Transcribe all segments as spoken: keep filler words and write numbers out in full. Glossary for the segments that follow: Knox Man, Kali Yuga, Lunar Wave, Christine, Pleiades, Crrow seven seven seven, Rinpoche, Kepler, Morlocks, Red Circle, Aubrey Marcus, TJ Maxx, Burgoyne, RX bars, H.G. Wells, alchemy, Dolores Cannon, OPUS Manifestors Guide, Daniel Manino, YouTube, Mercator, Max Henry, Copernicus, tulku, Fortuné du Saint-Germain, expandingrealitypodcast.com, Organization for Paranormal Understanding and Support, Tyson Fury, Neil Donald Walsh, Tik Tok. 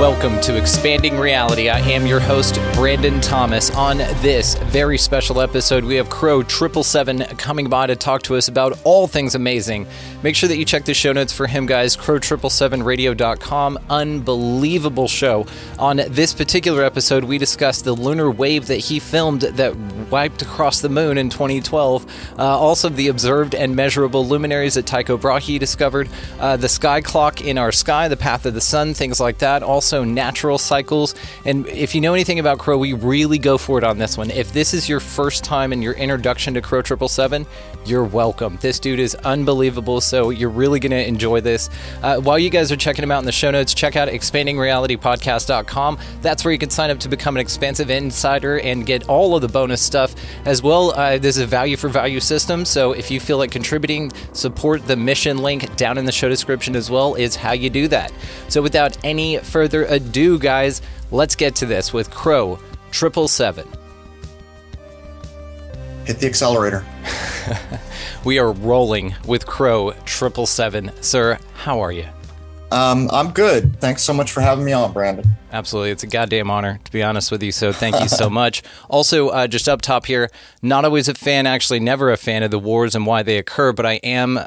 Welcome to Expanding Reality. I am your host, Brandon Thomas. On this very special episode, we have Crrow seven seven seven coming by to talk to us about all things amazing. Make sure that you check the show notes for him, guys. Crrow seven seven seven radio dot com. Unbelievable show. On this particular episode, we discussed the lunar wave that he filmed that wiped across the moon in twenty twelve. Uh, also, the observed and measurable luminaries that Tycho Brahe discovered. Uh, the sky clock in our sky, the path of the sun, things like that. Also, So natural cycles. And if you know anything about Crrow, we really go for it on this one. If this is your first time and your introduction to Crrow seven seven seven, you're welcome. This dude is unbelievable, so you're really going to enjoy this. Uh, while you guys are checking him out in the show notes, check out expanding reality podcast dot com. That's where you can sign up to become an expansive insider and get all of the bonus stuff as well. Uh, this is a value for value system, so if you feel like contributing, support the mission link down in the show description as well is how you do that. So without any further ado, guys, let's get to this with Crrow seven seven seven. Hit the accelerator. We are rolling with Crrow seven seven seven. Sir, how are you? Um, I'm good. Thanks so much for having me on, Brandon. Absolutely. It's a goddamn honor, to be honest with you. So thank you so much. Also, uh, just up top here, not always a fan, actually never a fan of the wars and why they occur, but I am uh,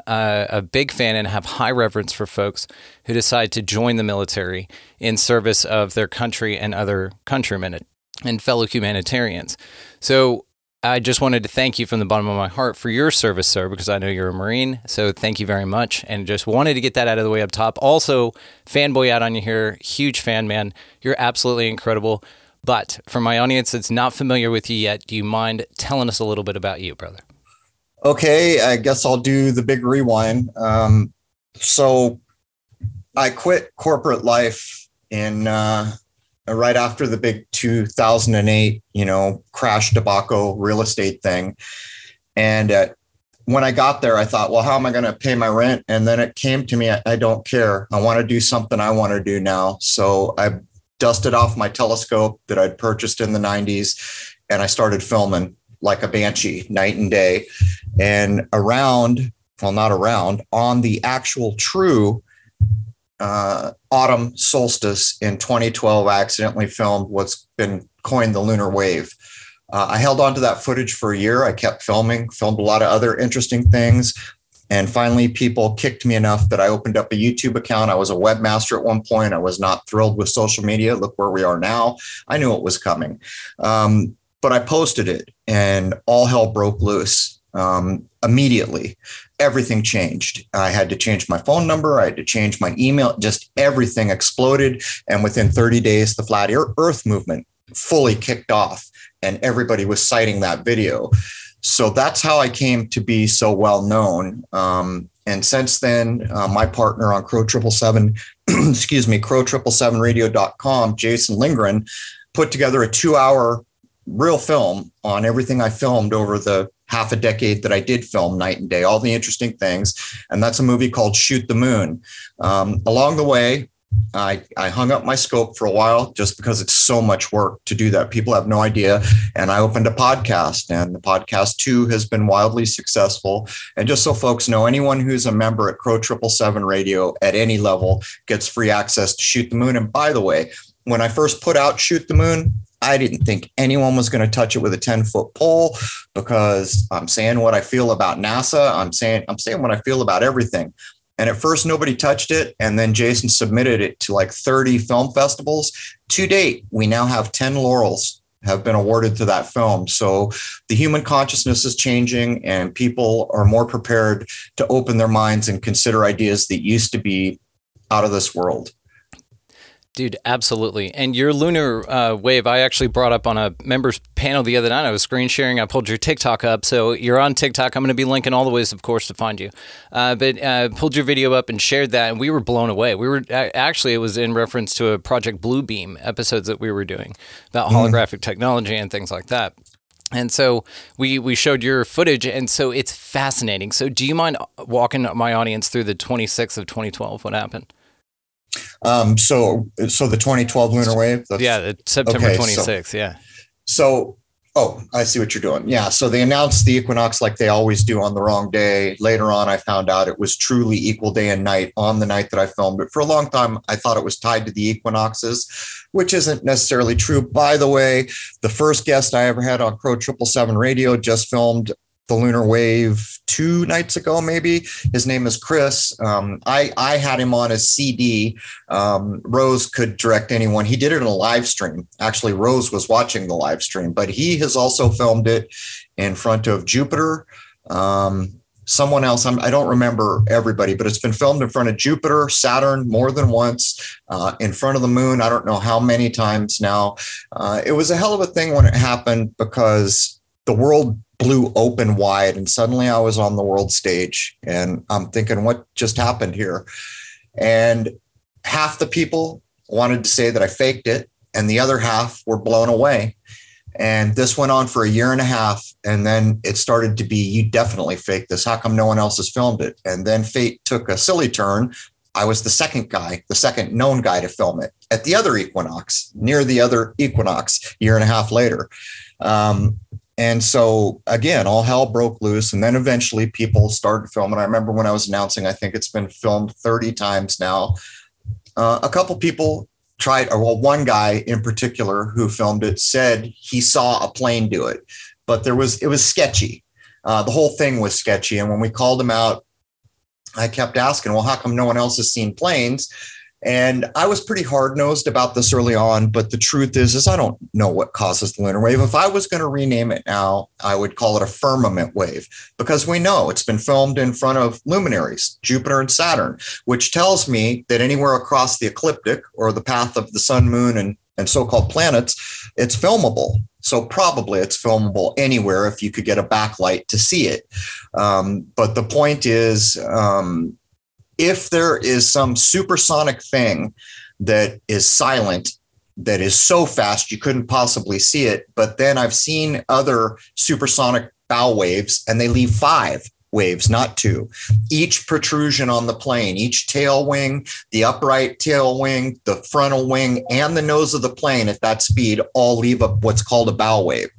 a big fan and have high reverence for folks who decide to join the military in service of their country and other countrymen and fellow humanitarians. So I just wanted to thank you from the bottom of my heart for your service, sir, because I know you're a Marine. So thank you very much. And just wanted to get that out of the way up top. Also, fanboy out on you here. Huge fan, man. You're absolutely incredible. But for my audience that's not familiar with you yet, do you mind telling us a little bit about you, brother? Okay, I guess I'll do the big rewind. Um, so I quit corporate life in... Uh, right after the big two thousand eight, you know, crash debacle real estate thing. And uh, when I got there, I thought, well, how am I going to pay my rent? And then it came to me, I, I don't care. I want to do something I want to do now. So I dusted off my telescope that I'd purchased in the nineties and I started filming like a banshee night and day. And around, well, not around, on the actual true Uh, autumn solstice in twenty twelve, I accidentally filmed what's been coined the lunar wave. Uh, I held on to that footage for a year. I kept filming, filmed a lot of other interesting things. And finally, people kicked me enough that I opened up a YouTube account. I was a webmaster at one point. I was not thrilled with social media. Look where we are now. I knew it was coming. Um, but I posted it and all hell broke loose um, immediately. Everything changed. I had to change my phone number. I had to change my email. Just everything exploded. And within thirty days, the flat earth movement fully kicked off and everybody was citing that video. So that's how I came to be so well known. Um, and since then, uh, my partner on Crrow seven seven seven, excuse me, Crrow seven seven seven radio dot com, Jason Lindgren, put together a two hour real film on everything I filmed over the half a decade that I did film night and day, all the interesting things. And that's a movie called Shoot the Moon. Um, along the way, I, I hung up my scope for a while just because it's so much work to do that. People have no idea. And I opened a podcast, and the podcast too has been wildly successful. And just so folks know, anyone who's a member at Crrow seven seven seven Radio at any level gets free access to Shoot the Moon. And by the way, when I first put out Shoot the Moon, I didn't think anyone was going to touch it with a ten foot pole, because I'm saying what I feel about NASA. I'm saying, I'm saying what I feel about everything. And at first nobody touched it. And then Jason submitted it to like thirty film festivals. To date, we now have ten laurels have been awarded to that film. So the human consciousness is changing, and people are more prepared to open their minds and consider ideas that used to be out of this world. Dude, absolutely. And your lunar uh, wave, I actually brought up on a members panel the other night. I was screen sharing. I pulled your TikTok up. So you're on TikTok. I'm going to be linking all the ways, of course, to find you. Uh, but uh, pulled your video up and shared that, and we were blown away. We were actually, it was in reference to a Project Bluebeam episodes that we were doing about holographic mm. technology and things like that. And so we, we showed your footage, and so it's fascinating. So do you mind walking my audience through the twenty-sixth of twenty twelve, what happened? Um, so, so the twenty twelve lunar wave, that's, yeah, September okay, twenty-sixth. So, yeah. So, oh, I see what you're doing. Yeah. So they announced the equinox like they always do on the wrong day. Later on, I found out it was truly equal day and night on the night that I filmed it. For a long time, I thought it was tied to the equinoxes, which isn't necessarily true. By the way, the first guest I ever had on Crrow seven seven seven Radio just filmed the lunar wave two nights ago, maybe. His name is Chris. Um, I, I had him on as C D. Um, Rose could direct anyone. He did it in a live stream. Actually, Rose was watching the live stream, but he has also filmed it in front of Jupiter. Um, someone else, I'm, I don't remember everybody, but it's been filmed in front of Jupiter, Saturn more than once, uh, in front of the moon. I don't know how many times now. Uh, it was a hell of a thing when it happened, because the world blew open wide, and suddenly I was on the world stage, and I'm thinking, what just happened here? And half the people wanted to say that I faked it, and the other half were blown away. And this went on for a year and a half, and then it started to be, you definitely faked this. How come no one else has filmed it? And then fate took a silly turn. I was the second guy, the second known guy to film it at the other equinox, near the other equinox, year and a half later. Um, And so, again, all hell broke loose. And then eventually people started filming. I remember when I was announcing, I think it's been filmed thirty times now. Uh, a couple people tried, or well, one guy in particular who filmed it said he saw a plane do it, but there was, it was sketchy. Uh, the whole thing was sketchy. And when we called him out, I kept asking, well, how come no one else has seen planes? And I was pretty hard-nosed about this early on, but the truth is, is I don't know what causes the lunar wave. If I was going to rename it now, I would call it a firmament wave, because we know it's been filmed in front of luminaries, Jupiter and Saturn, which tells me that anywhere across the ecliptic, or the path of the sun, moon, and, and so-called planets, it's filmable. So probably it's filmable anywhere if you could get a backlight to see it. Um, but the point is... Um, If there is some supersonic thing that is silent, that is so fast you couldn't possibly see it, but then I've seen other supersonic bow waves, and they leave five waves, not two. Each protrusion on the plane, each tail wing, the upright tail wing, the frontal wing, and the nose of the plane at that speed all leave a, what's called a bow wave.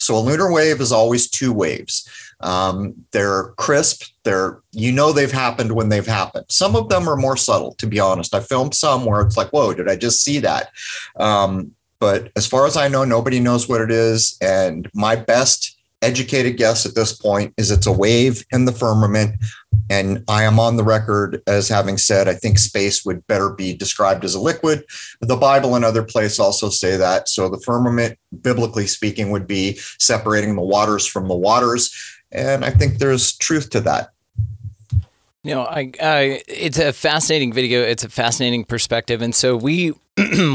So a lunar wave is always two waves. Um, they're crisp. They're, you know, they've happened when they've happened. Some of them are more subtle, to be honest. I filmed some where it's like, whoa, did I just see that? Um, but as far as I know, nobody knows what it is. And my best educated guess at this point is it's a wave in the firmament. And I am on the record as having said, I think space would better be described as a liquid. The Bible and other places also say that. So the firmament, biblically speaking, would be separating the waters from the waters. And I think there's truth to that. You know, I, I, it's a fascinating video. It's a fascinating perspective. And so we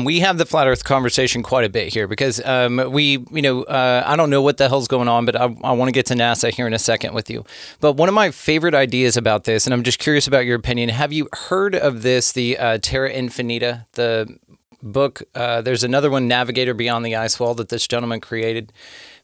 we have the flat earth conversation quite a bit here, because um, we, you know, uh, I don't know what the hell's going on, but I, I want to get to NASA here in a second with you. But one of my favorite ideas about this, and I'm just curious about your opinion. Have you heard of this, the uh, Terra Infinita, the book? Uh, there's another one, Navigator Beyond the Ice Wall, that this gentleman created.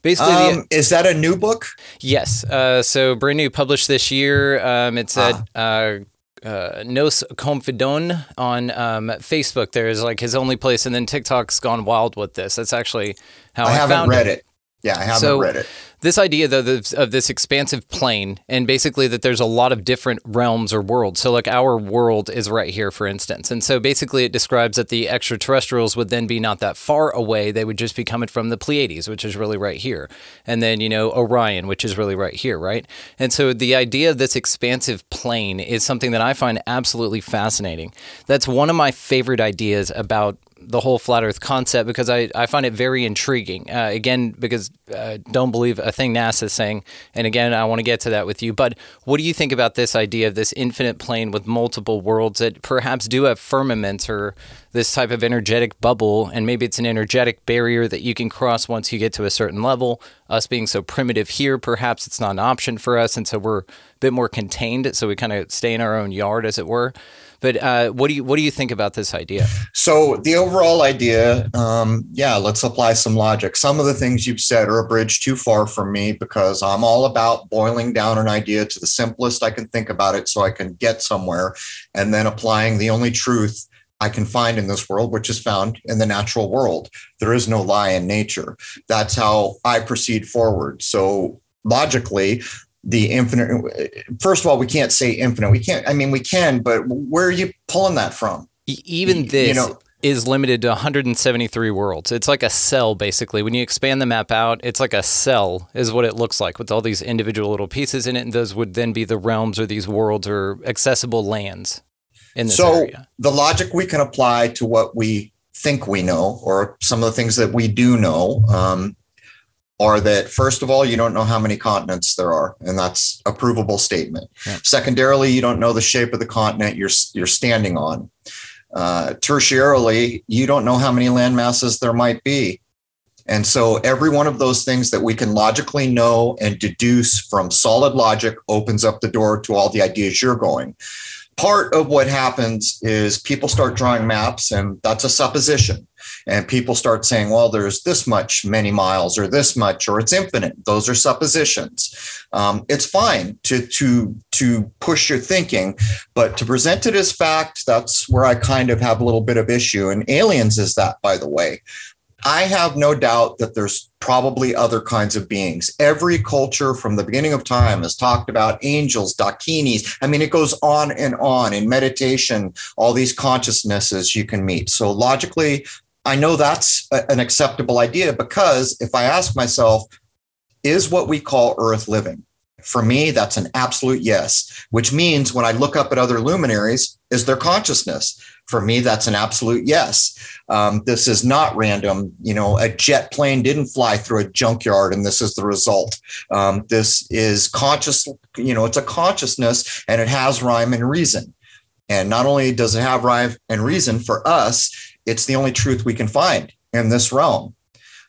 Basically, um, the, is that a new book? Yes. Uh, so brand new, published this year. Um, it's ah. at uh, uh, Nos Confidon on um, Facebook. There's like his only place, and then TikTok's gone wild with this. That's actually how I, I haven't found read it. it. Yeah, I haven't so, read it. This idea, though, of this expansive plane, and basically that there's a lot of different realms or worlds. So like our world is right here, for instance. And so basically it describes that the extraterrestrials would then be not that far away. They would just be coming from the Pleiades, which is really right here. And then, you know, Orion, which is really right here, right? And so the idea of this expansive plane is something that I find absolutely fascinating. That's one of my favorite ideas about the whole flat Earth concept because I, I find it very intriguing. Uh, again, because I don't believe a thing NASA is saying. And again, I want to get to that with you. But what do you think about this idea of this infinite plane with multiple worlds that perhaps do have firmaments or this type of energetic bubble? And maybe it's an energetic barrier that you can cross once you get to a certain level. Us being so primitive here, perhaps it's not an option for us. And so we're a bit more contained. So we kind of stay in our own yard, as it were. But uh, what do you what do you think about this idea? So the overall idea, um, yeah, let's apply some logic. Some of the things you've said are a bridge too far for me because I'm all about boiling down an idea to the simplest I can think about it so I can get somewhere and then applying the only truth I can find in this world, which is found in the natural world. There is no lie in nature. That's how I proceed forward. So logically, the infinite, first of all, we can't say infinite. We can't, I mean, we can, but where are you pulling that from? Even this you know, is limited to one hundred seventy-three worlds. It's like a cell, basically. When you expand the map out, it's like a cell is what it looks like with all these individual little pieces in it. And those would then be the realms or these worlds or accessible lands in this so area. The logic we can apply to what we think we know or some of the things that we do know, um, are that, first of all, you don't know how many continents there are, and that's a provable statement. Yeah. Secondarily, you don't know the shape of the continent you're you're standing on. Uh, tertiarily, you don't know how many land masses there might be. And so every one of those things that we can logically know and deduce from solid logic opens up the door to all the ideas you're going. Part of what happens is people start drawing maps, and that's a supposition. And people start saying, well, there's this much, many miles, or this much, or it's infinite. Those are suppositions. Um, it's fine to to to push your thinking, but to present it as fact, that's where I kind of have a little bit of issue. And aliens is that, by the way. I have no doubt that there's probably other kinds of beings. Every culture from the beginning of time has talked about angels, dakinis. I mean, it goes on and on. In meditation, all these consciousnesses you can meet. So logically, I know that's an acceptable idea because if I ask myself, is what we call Earth living? For me, that's an absolute yes, which means when I look up at other luminaries, is there consciousness? For me, that's an absolute yes. Um, this is not random. You know, a jet plane didn't fly through a junkyard and this is the result. Um, this is conscious, you know, it's a consciousness and it has rhyme and reason. And not only does it have rhyme and reason for us, it's the only truth we can find in this realm.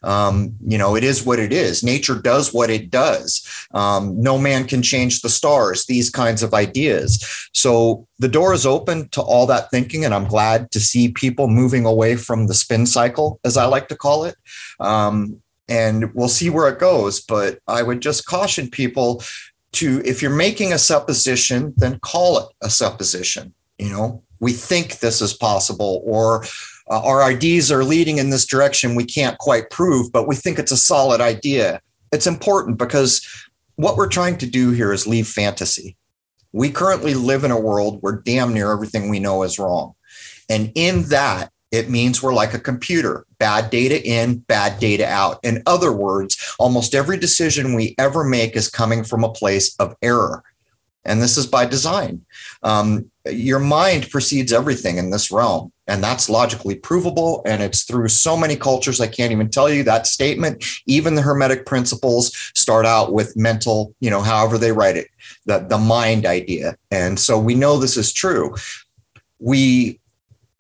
Um, you know, it is what it is. Nature does what it does. Um, no man can change the stars, these kinds of ideas. So the door is open to all that thinking. And I'm glad to see people moving away from the spin cycle, as I like to call it. Um, and we'll see where it goes. But I would just caution people to, if you're making a supposition, then call it a supposition. You know, we think this is possible, or Uh, our ideas are leading in this direction we can't quite prove, but we think it's a solid idea. It's important because what we're trying to do here is leave fantasy. We currently live in a world where damn near everything we know is wrong. And in that, it means we're like a computer, bad data in, bad data out. In other words, almost every decision we ever make is coming from a place of error. And this is by design. Um, your mind precedes everything in this realm. And that's logically provable. And it's through so many cultures, I can't even tell you that statement. Even the Hermetic principles start out with mental, you know, however they write it, the, the mind idea. And so we know this is true. We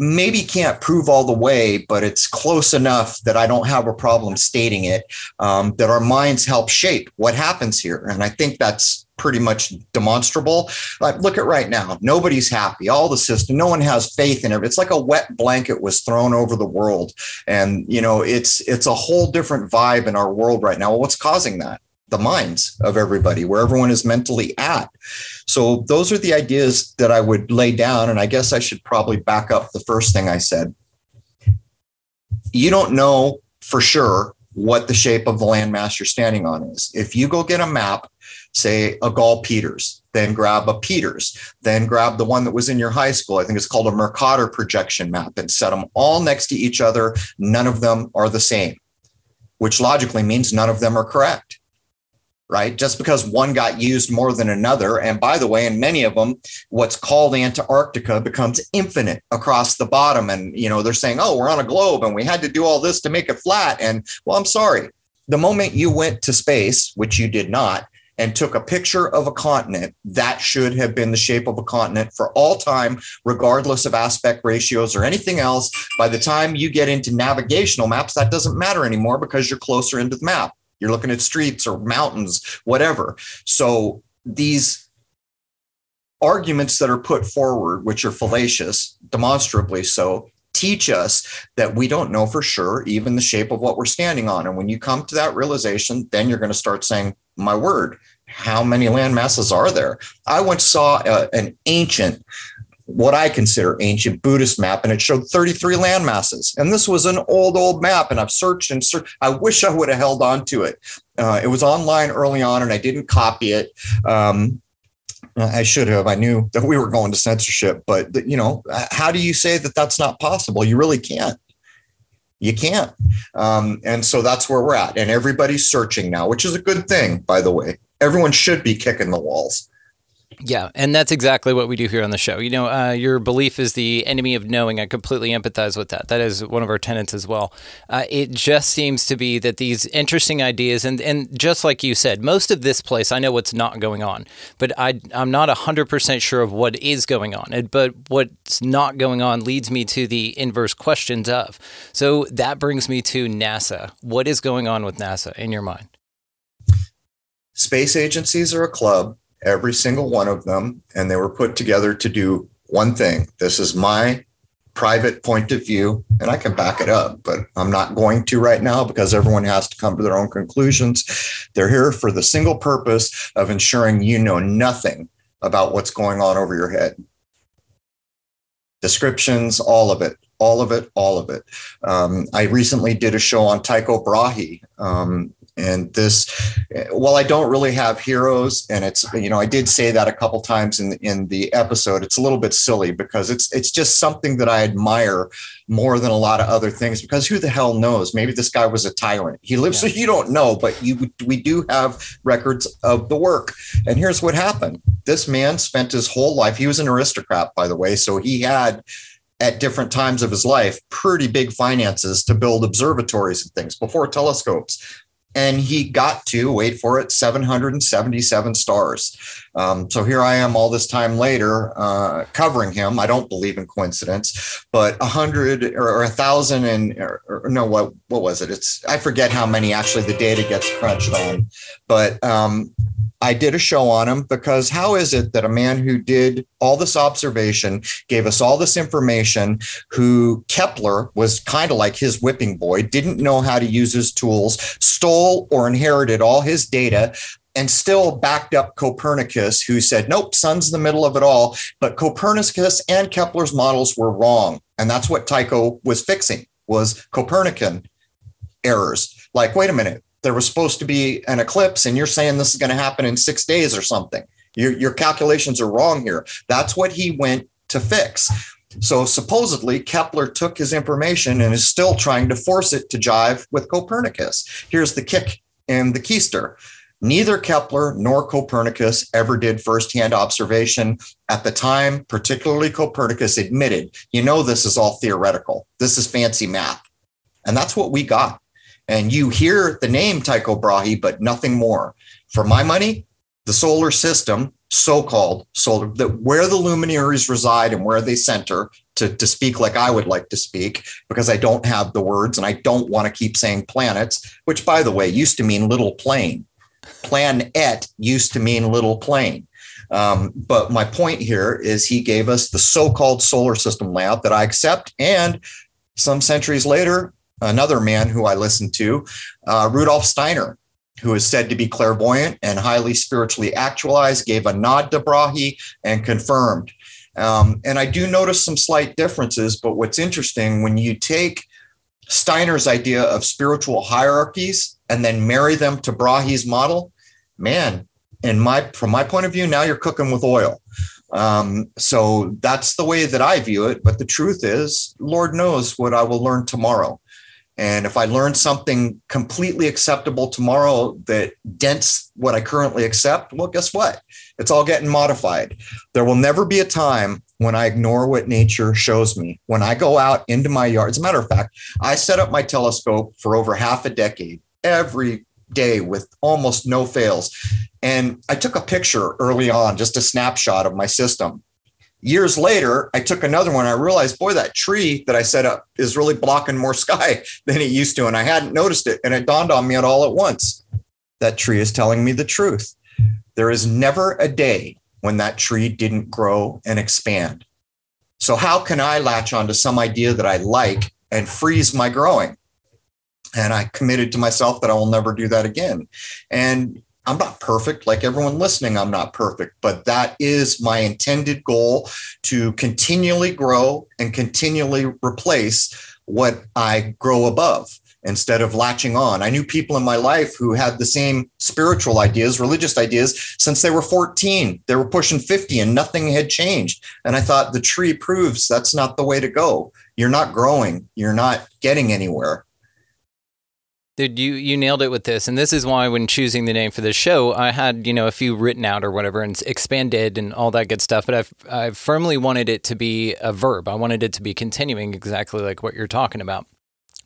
maybe can't prove all the way, but it's close enough that I don't have a problem stating it, um, that our minds help shape what happens here. And I think that's pretty much demonstrable. Like, look at right now, nobody's happy. All the system, no one has faith in it. It's like a wet blanket was thrown over the world. And, you know, it's, it's a whole different vibe in our world right now. Well, what's causing that? The minds of everybody, where everyone is mentally at. So those are the ideas that I would lay down. And I guess I should probably back up the first thing I said. You don't know for sure what the shape of the landmass you're standing on is. If you go get a map, say a Gall-Peters, then grab a Peters, then grab the one that was in your high school. I think it's called a Mercator projection map, and set them all next to each other. None of them are the same, which logically means none of them are correct. right? Just because one got used more than another. And by the way, in many of them, what's called Antarctica becomes infinite across the bottom. And, you know, they're saying, oh, we're on a globe and we had to do all this to make it flat. And well, I'm sorry. The moment you went to space, which you did not, and took a picture of a continent, that should have been the shape of a continent for all time, regardless of aspect ratios or anything else. By the time you get into navigational maps, that doesn't matter anymore because you're closer into the map. You're looking at streets or mountains, whatever. So these arguments that are put forward, which are fallacious, demonstrably so, teach us that we don't know for sure even the shape of what we're standing on. And when you come to that realization, then you're going to start saying, my word, how many land masses are there? I once saw a, an ancient, what I consider ancient Buddhist map, and it showed thirty-three land masses. And this was an old, old map. And I've searched and searched. I wish I would have held on to it. Uh, it was online early on, and I didn't copy it. Um, I should have. I knew that we were going to censorship. But, you know, how do you say that that's not possible? You really can't. You can't. Um, and so that's where we're at. And everybody's searching now, which is a good thing, by the way. Everyone should be kicking the walls. Yeah, and that's exactly what we do here on the show. You know, uh, your belief is the enemy of knowing. I completely empathize with that. That is one of our tenets as well. Uh, it just seems to be that these interesting ideas, and, and just like you said, most of this place, I know what's not going on, but I, I'm not one hundred percent sure of what is going on. But what's not going on leads me to the inverse questions of. So that brings me to NASA. What is going on with NASA in your mind? Space agencies are a club. Every single one of them, and they were put together to do one thing. This is my private point of view, and I can back it up, but I'm not going to right now because everyone has to come to their own conclusions. They're here for the single purpose of ensuring you know nothing about what's going on over your head. Descriptions, all of it. All of it, all of it. Um, I recently did a show on Tycho Brahe, um, and this, well, I don't really have heroes, and it's, you know, I did say that a couple times in the, in the episode. It's a little bit silly because it's it's just something that I admire more than a lot of other things, because who the hell knows? Maybe this guy was a tyrant. He lived, yeah. So you don't know, but you we do have records of the work. And here's what happened. This man spent his whole life. He was an aristocrat, by the way, so he had, at different times of his life, pretty big finances to build observatories and things before telescopes. And he got to, wait for it, seven hundred seventy-seven stars. Um, so here I am all this time later uh, covering him. I don't believe in coincidence, but a hundred or, or a thousand and or, or no, what, what was it? It's, I forget how many actually the data gets crunched on, but um, I did a show on him because how is it that a man who did all this observation, gave us all this information, who Kepler was kind of like his whipping boy, didn't know how to use his tools, stole or inherited all his data, and still backed up Copernicus, who said, nope, sun's the middle of it all. But Copernicus and Kepler's models were wrong. And that's what Tycho was fixing, was Copernican errors. Like, wait a minute. There was supposed to be an eclipse, and you're saying this is going to happen in six days or something. Your, your calculations are wrong here. That's what he went to fix. So supposedly Kepler took his information and is still trying to force it to jive with Copernicus. Here's the kick and the keister. Neither Kepler nor Copernicus ever did firsthand observation. At the time, particularly Copernicus admitted, you know, this is all theoretical. This is fancy math. And that's what we got. And you hear the name Tycho Brahe, but nothing more. For my money, the solar system, so-called solar, that where the luminaries reside and where they center, to, to speak like I would like to speak, because I don't have the words and I don't want to keep saying planets, which, by the way, used to mean little plane. Planet used to mean little plane. Um, but my point here is he gave us the so-called solar system layout that I accept. And some centuries later, another man who I listened to, uh, Rudolf Steiner, who is said to be clairvoyant and highly spiritually actualized, gave a nod to Brahe and confirmed. Um, and I do notice some slight differences, but what's interesting, when you take Steiner's idea of spiritual hierarchies and then marry them to Brahe's model, man, in my, from my point of view, now you're cooking with oil. Um, so that's the way that I view it. But the truth is, Lord knows what I will learn tomorrow. And if I learn something completely acceptable tomorrow that dents what I currently accept, well, guess what? It's all getting modified. There will never be a time when I ignore what nature shows me. When I go out into my yard, as a matter of fact, I set up my telescope for over half a decade, every day with almost no fails. And I took a picture early on, just a snapshot of my system. Years later, I took another one. I realized, boy, that tree that I set up is really blocking more sky than it used to. And I hadn't noticed it. And it dawned on me at all at once. That tree is telling me the truth. There is never a day when that tree didn't grow and expand. So how can I latch onto some idea that I like and freeze my growing? And I committed to myself that I will never do that again. And I'm not perfect. Like everyone listening, I'm not perfect, but that is my intended goal, to continually grow and continually replace what I grow above instead of latching on. I knew people in my life who had the same spiritual ideas, religious ideas, since they were fourteen. They were pushing fifty and nothing had changed. And I thought the tree proves that's not the way to go. You're not growing. You're not getting anywhere. Dude, you, you nailed it with this. And this is why when choosing the name for this show, I had, you know, a few written out or whatever and expanded and all that good stuff. But I've, I firmly wanted it to be a verb. I wanted it to be continuing, exactly like what you're talking about,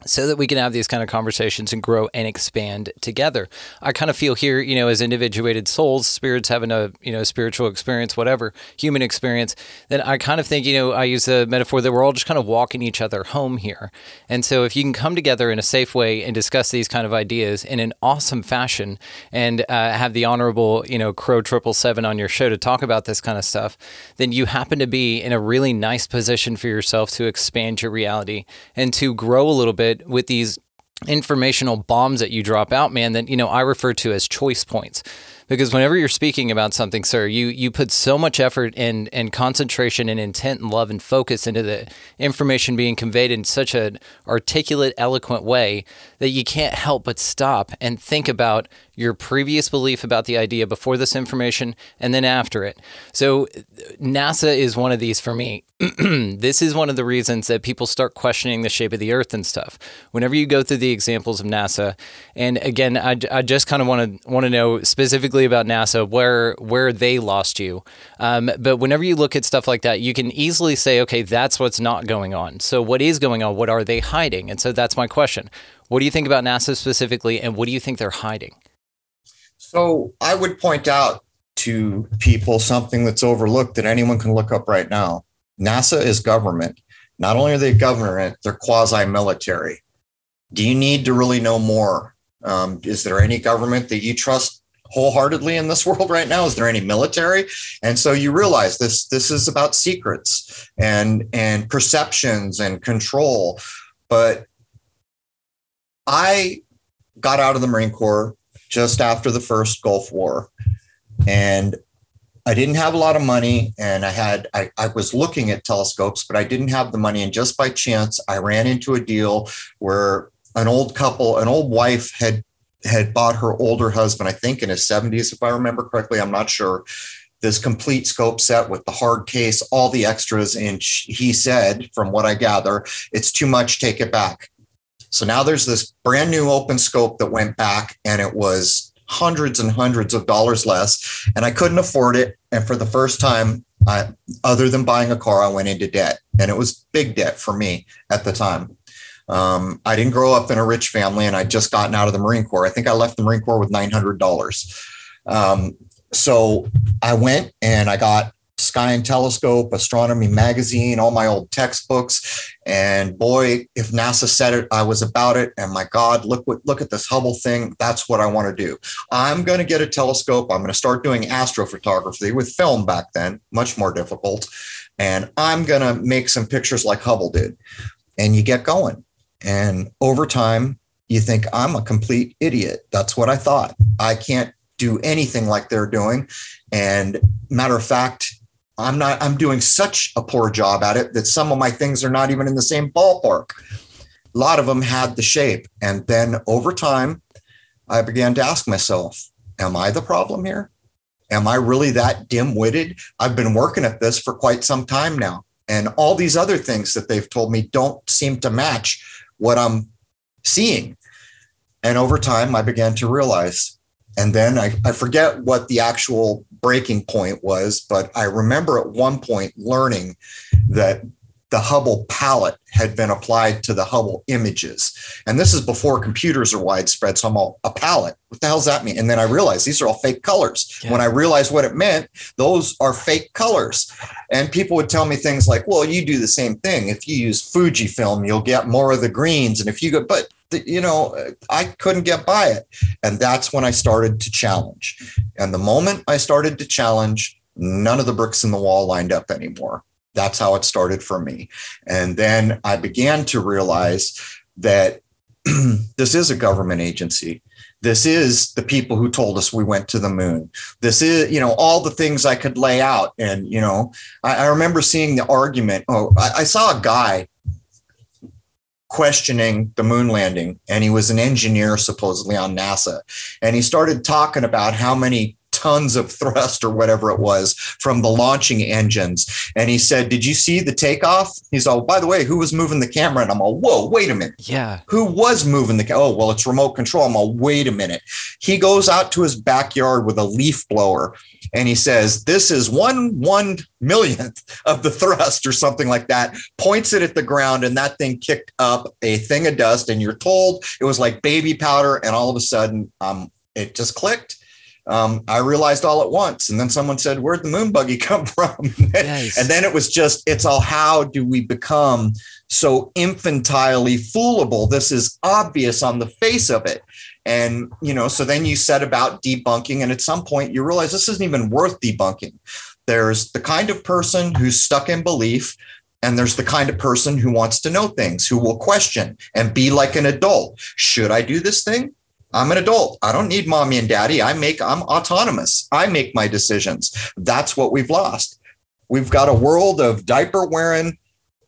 so that we can have these kind of conversations and grow and expand together. I kind of feel here, you know, as individuated souls, spirits having a, you know, spiritual experience, whatever, human experience, that I kind of think, you know, I use the metaphor that we're all just kind of walking each other home here. And so if you can come together in a safe way and discuss these kind of ideas in an awesome fashion and uh, have the honorable, you know, Crrow seven seven seven on your show to talk about this kind of stuff, then you happen to be in a really nice position for yourself to expand your reality and to grow a little bit with these informational bombs that you drop out, man, that, you know, I refer to as choice points. Because whenever you're speaking about something, sir, you you put so much effort and, and concentration and intent and love and focus into the information being conveyed in such an articulate, eloquent way that you can't help but stop and think about your previous belief about the idea before this information and then after it. So NASA is one of these for me. This is one of the reasons that people start questioning the shape of the Earth and stuff. Whenever you go through the examples of NASA, and again, I, I just kind of want to want to know specifically about NASA, where where they lost you. Um, but whenever you look at stuff like that, you can easily say, okay, that's what's not going on. So what is going on? What are they hiding? And so that's my question. What do you think about NASA specifically, and what do you think they're hiding? So I would point out to people something that's overlooked that anyone can look up right now. NASA is government. Not only are they government, they're quasi-military. Do you need to really know more? Um, is there any government that you trust wholeheartedly in this world right now? Is there any military? And so you realize this this is about secrets and and perceptions and control. But I got out of the Marine Corps just after the first Gulf War, and I didn't have a lot of money, and I had I, I was looking at telescopes, but I didn't have the money. And just by chance, I ran into a deal where an old couple, an old wife had had bought her older husband, I think in his seventies, if I remember correctly, I'm not sure, this complete scope set with the hard case, all the extras. And he said, from what I gather, it's too much, take it back. So now there's this brand new open scope that went back, and it was hundreds and hundreds of dollars less, and I couldn't afford it. And for the first time, I, other than buying a car, I went into debt, and it was big debt for me at the time. Um, I didn't grow up in a rich family, and I'd just gotten out of the Marine Corps. I think I left the Marine Corps with nine hundred dollars. Um, so I went and I got Sky and Telescope, Astronomy Magazine, all my old textbooks. And boy, if NASA said it, I was about it. And my God, look what, look at this Hubble thing. That's what I want to do. I'm going to get a telescope. I'm going to start doing astrophotography with film back then, much more difficult. And I'm going to make some pictures like Hubble did. And you get going. And over time, you think, I'm a complete idiot. That's what I thought. I can't do anything like they're doing. And matter of fact, I'm not, I'm doing such a poor job at it that some of my things are not even in the same ballpark. A lot of them had the shape. And then over time, I began to ask myself, am I the problem here? Am I really that dim-witted? I've been working at this for quite some time now. And all these other things that they've told me don't seem to match what I'm seeing. And over time, I began to realize. And then I, I forget what the actual breaking point was, but I remember at one point learning that the Hubble palette had been applied to the Hubble images. And this is before computers are widespread. So I'm all, a palette? What the hell does that mean? And then I realized these are all fake colors. Yeah. When I realized what it meant, those are fake colors. And people would tell me things like, well, you do the same thing. If you use Fujifilm, you'll get more of the greens. And if you go, but you know, I couldn't get by it. And that's when I started to challenge. And the moment I started to challenge, none of the bricks in the wall lined up anymore. That's how it started for me. And then I began to realize that this is a government agency. This is the people who told us we went to the moon. This is, you know, all the things I could lay out. And, you know, I, I remember seeing the argument. Oh, I, I saw a guy questioning the moon landing, and he was an engineer supposedly on NASA. And he started talking about how many tons of thrust or whatever it was from the launching engines. And he said, did you see the takeoff? He's all, by the way, who was moving the camera? And I'm all, whoa, wait a minute. Yeah. Who was moving the camera? Oh, well, it's remote control. I'm all, wait a minute. He goes out to his backyard with a leaf blower and he says, this is one one millionth of the thrust or something like that, points it at the ground, and that thing kicked up a thing of dust. And you're told it was like baby powder. And all of a sudden, um, it just clicked. Um, I realized all at once. And then someone said, where'd the moon buggy come from? Nice. And then it was just, it's all, how do we become so infantilely foolable? This is obvious on the face of it. And, you know, so then you set about debunking. And at some point you realize this isn't even worth debunking. There's the kind of person who's stuck in belief, and there's the kind of person who wants to know things, who will question and be like an adult. Should I do this thing? I'm an adult. I don't need mommy and daddy. I make, I'm autonomous. I make my decisions. That's what we've lost. We've got a world of diaper wearing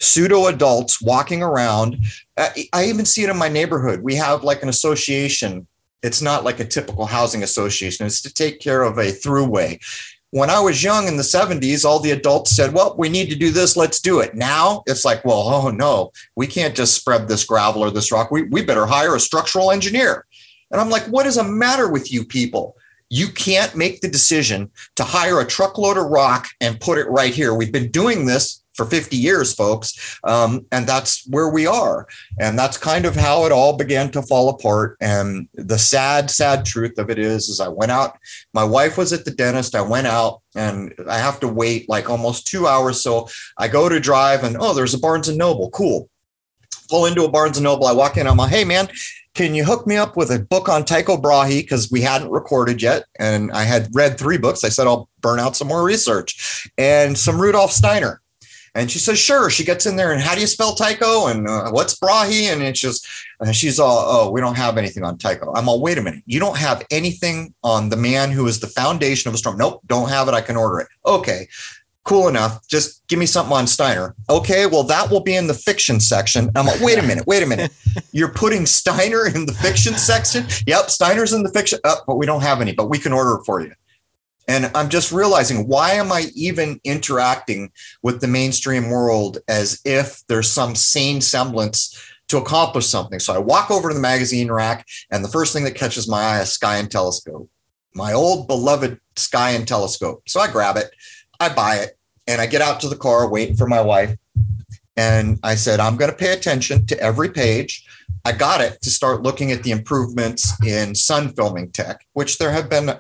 pseudo adults walking around. I, I even see it in my neighborhood. We have like an association. It's not like a typical housing association. It's to take care of a throughway. When I was young in the seventies, all the adults said, well, we need to do this. Let's do it. Now it's like, well, oh no, we can't just spread this gravel or this rock. We, we better hire a structural engineer. And I'm like, what is the matter with you people? You can't make the decision to hire a truckload of rock and put it right here. We've been doing this for fifty years, folks. Um, and that's where we are. And that's kind of how it all began to fall apart. And the sad, sad truth of it is, is I went out, my wife was at the dentist. I went out and I have to wait like almost two hours. So I go to drive and, oh, there's a Barnes and Noble. Cool. Pull into a Barnes and Noble. I walk in. I'm like, hey, man, can you hook me up with a book on Tycho Brahe? Because we hadn't recorded yet. And I had read three books. I said, I'll burn out some more research and some Rudolf Steiner. And she says, sure. She gets in there and how do you spell Tycho? And uh, what's Brahe? And it's just, and she's all, oh, we don't have anything on Tycho. I'm all, wait a minute. You don't have anything on the man who is the foundation of astronomy? Nope, don't have it. I can order it. Okay. Cool enough. Just give me something on Steiner. Okay, well, that will be in the fiction section. I'm like, wait a minute, wait a minute. You're putting Steiner in the fiction section? Yep, Steiner's in the fiction. Oh, but we don't have any, but we can order it for you. And I'm just realizing, why am I even interacting with the mainstream world as if there's some sane semblance to accomplish something? So I walk over to the magazine rack, and the first thing that catches my eye is Sky and Telescope, my old beloved Sky and Telescope. So I grab it, I buy it. And I get out to the car waiting for my wife. And I said, I'm going to pay attention to every page. I got it to start looking at the improvements in sun filming tech, which there have been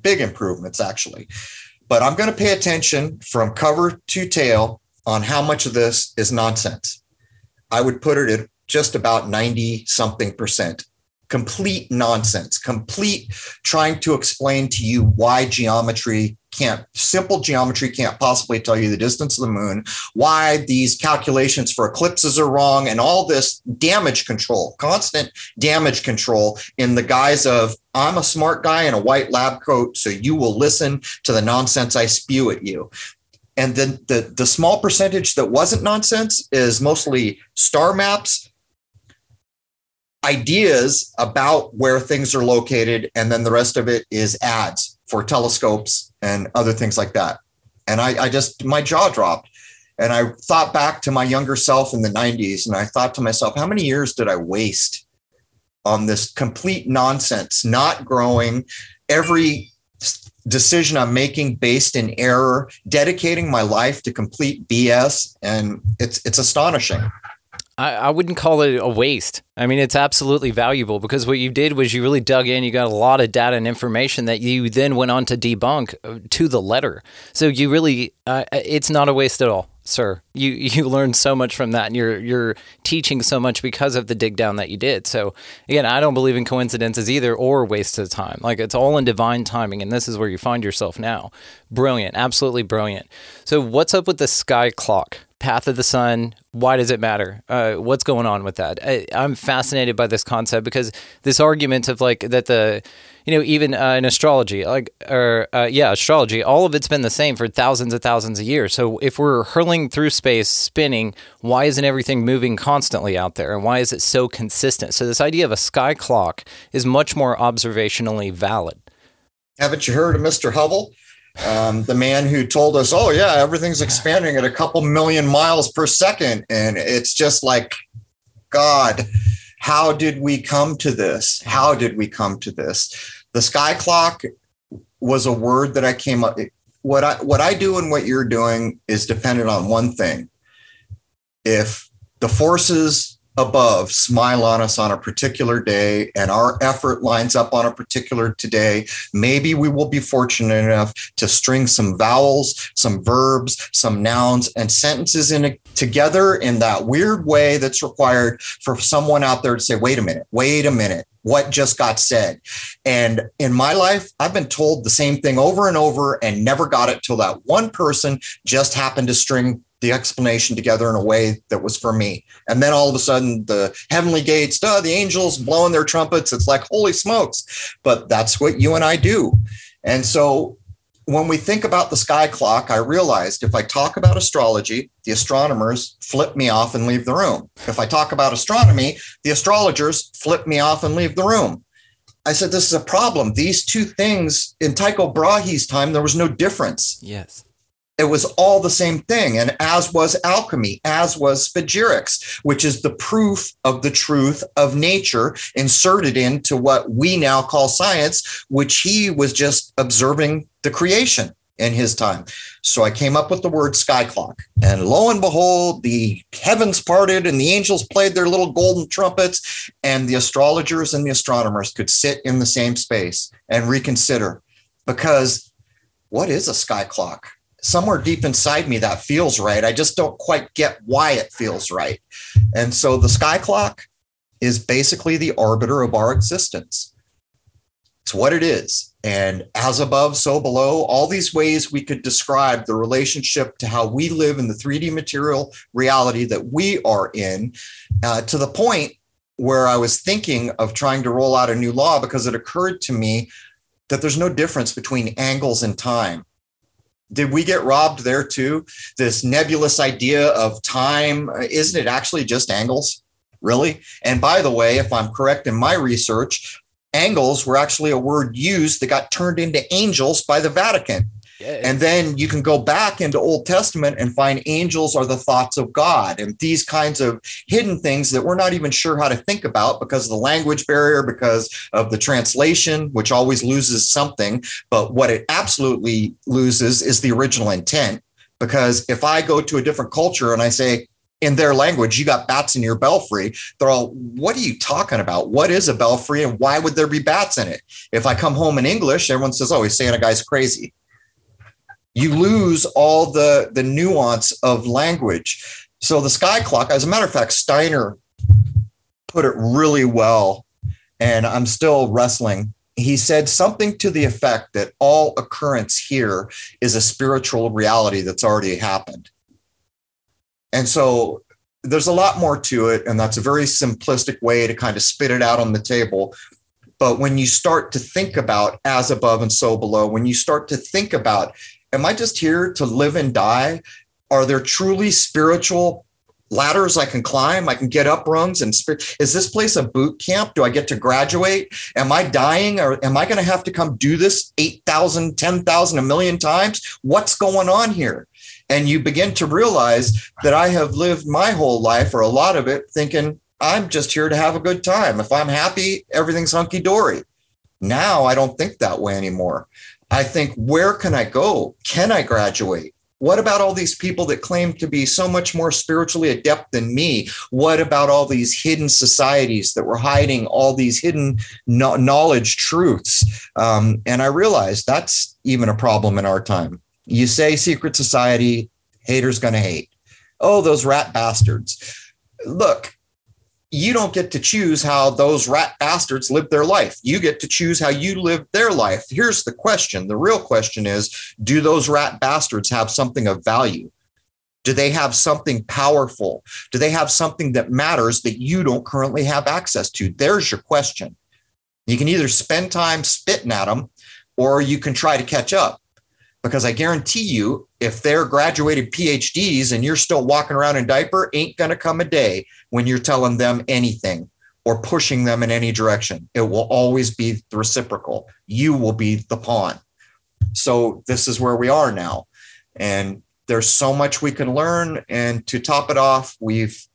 big improvements, actually. But I'm going to pay attention from cover to tail on how much of this is nonsense. I would put it at just about ninety something percent. Complete nonsense, complete trying to explain to you why geometry can't, simple geometry can't possibly tell you the distance of the moon, why these calculations for eclipses are wrong, and all this damage control, constant damage control in the guise of, I'm a smart guy in a white lab coat, so you will listen to the nonsense I spew at you. And then the, the small percentage that wasn't nonsense is mostly star maps, ideas about where things are located, and then the rest of it is ads for telescopes and other things like that. And I, I just, my jaw dropped. And I thought back to my younger self in the nineties, and I thought to myself, how many years did I waste on this complete nonsense, not growing, every decision I'm making based in error, dedicating my life to complete B S. And it's, it's astonishing. I, I wouldn't call it a waste. I mean, it's absolutely valuable, because what you did was you really dug in. You got a lot of data and information that you then went on to debunk to the letter. So you really, uh, it's not a waste at all, sir. You you learned so much from that, and you're you're teaching so much because of the dig down that you did. So again, I don't believe in coincidences either, or waste of time. Like, it's all in divine timing, and this is where you find yourself now. Brilliant, absolutely brilliant. So what's up with the sky clock? Path of the sun, why does it matter? Uh, what's going on with that? I, I'm fascinated by this concept, because this argument of like that the, you know, even uh, in astrology, like, or uh, yeah, astrology, all of it's been the same for thousands and thousands of years. So if we're hurling through space, spinning, why isn't everything moving constantly out there? And why is it so consistent? So this idea of a sky clock is much more observationally valid. Haven't you heard of Mister Hubble? Um, the man who told us, oh, yeah, everything's expanding at a couple million miles per second. And it's just like, God, how did we come to this? How did we come to this? The sky clock was a word that I came up with. What I, what I do and what you're doing is dependent on one thing. If the forces above smile on us on a particular day, and our effort lines up on a particular today, maybe we will be fortunate enough to string some vowels, some verbs, some nouns, and sentences in a, together in that weird way that's required for someone out there to say, wait a minute, wait a minute, what just got said? And in my life, I've been told the same thing over and over and never got it till that one person just happened to string the explanation together in a way that was for me. And then all of a sudden, the heavenly gates, duh, the angels blowing their trumpets. It's like, holy smokes. But that's what you and I do. And so when we think about the sky clock, I realized if I talk about astrology, the astronomers flip me off and leave the room. If I talk about astronomy, the astrologers flip me off and leave the room. I said, this is a problem. These two things, in Tycho Brahe's time, there was no difference. Yes. It was all the same thing, and as was alchemy, as was spagyrics, which is the proof of the truth of nature inserted into what we now call science, which he was just observing the creation in his time. So I came up with the word sky clock, and lo and behold, the heavens parted and the angels played their little golden trumpets, and the astrologers and the astronomers could sit in the same space and reconsider, because what is a sky clock? Somewhere deep inside me, that feels right. I just don't quite get why it feels right. And so the sky clock is basically the arbiter of our existence. It's what it is. And as above, so below, all these ways we could describe the relationship to how we live in the three D material reality that we are in, uh, to the point where I was thinking of trying to roll out a new law, because it occurred to me that there's no difference between angles and time. Did we get robbed there too? This nebulous idea of time, isn't it actually just angles? Really? And by the way, if I'm correct in my research, angles were actually a word used that got turned into angels by the Vatican. Yes. And then you can go back into Old Testament and find angels are the thoughts of God, and these kinds of hidden things that we're not even sure how to think about because of the language barrier, because of the translation, which always loses something. But what it absolutely loses is the original intent, because if I go to a different culture and I say, in their language, you got bats in your belfry, they're all, what are you talking about? What is a belfry and why would there be bats in it? If I come home in English, everyone says, oh, he's saying a guy's crazy. You lose all the, the nuance of language. So the sky clock, as a matter of fact, Steiner put it really well, and I'm still wrestling. He said something to the effect that all occurrence here is a spiritual reality that's already happened. And so there's a lot more to it, and that's a very simplistic way to kind of spit it out on the table. But when you start to think about as above and so below, when you start to think about, am I just here to live and die? Are there truly spiritual ladders I can climb? I can get up rungs and spirit. Is this place a boot camp? Do I get to graduate? Am I dying, or am I going to have to come do this eight thousand, ten thousand, a million times? What's going on here? And you begin to realize that I have lived my whole life, or a lot of it, thinking I'm just here to have a good time. If I'm happy, everything's hunky-dory. Now I don't think that way anymore. I think, where can I go? Can I graduate? What about all these people that claim to be so much more spiritually adept than me? What about all these hidden societies that were hiding all these hidden knowledge truths? Um, and I realized that's even a problem in our time. You say secret society, haters going to hate. Oh, those rat bastards. Look, you don't get to choose how those rat bastards live their life. You get to choose how you live their life. Here's the question. The real question is, do those rat bastards have something of value? Do they have something powerful? Do they have something that matters that you don't currently have access to? There's your question. You can either spend time spitting at them, or you can try to catch up. Because I guarantee you, if they're graduated P H Ds and you're still walking around in diaper, ain't going to come a day when you're telling them anything or pushing them in any direction. It will always be the reciprocal. You will be the pawn. So this is where we are now. And there's so much we can learn. And to top it off, we've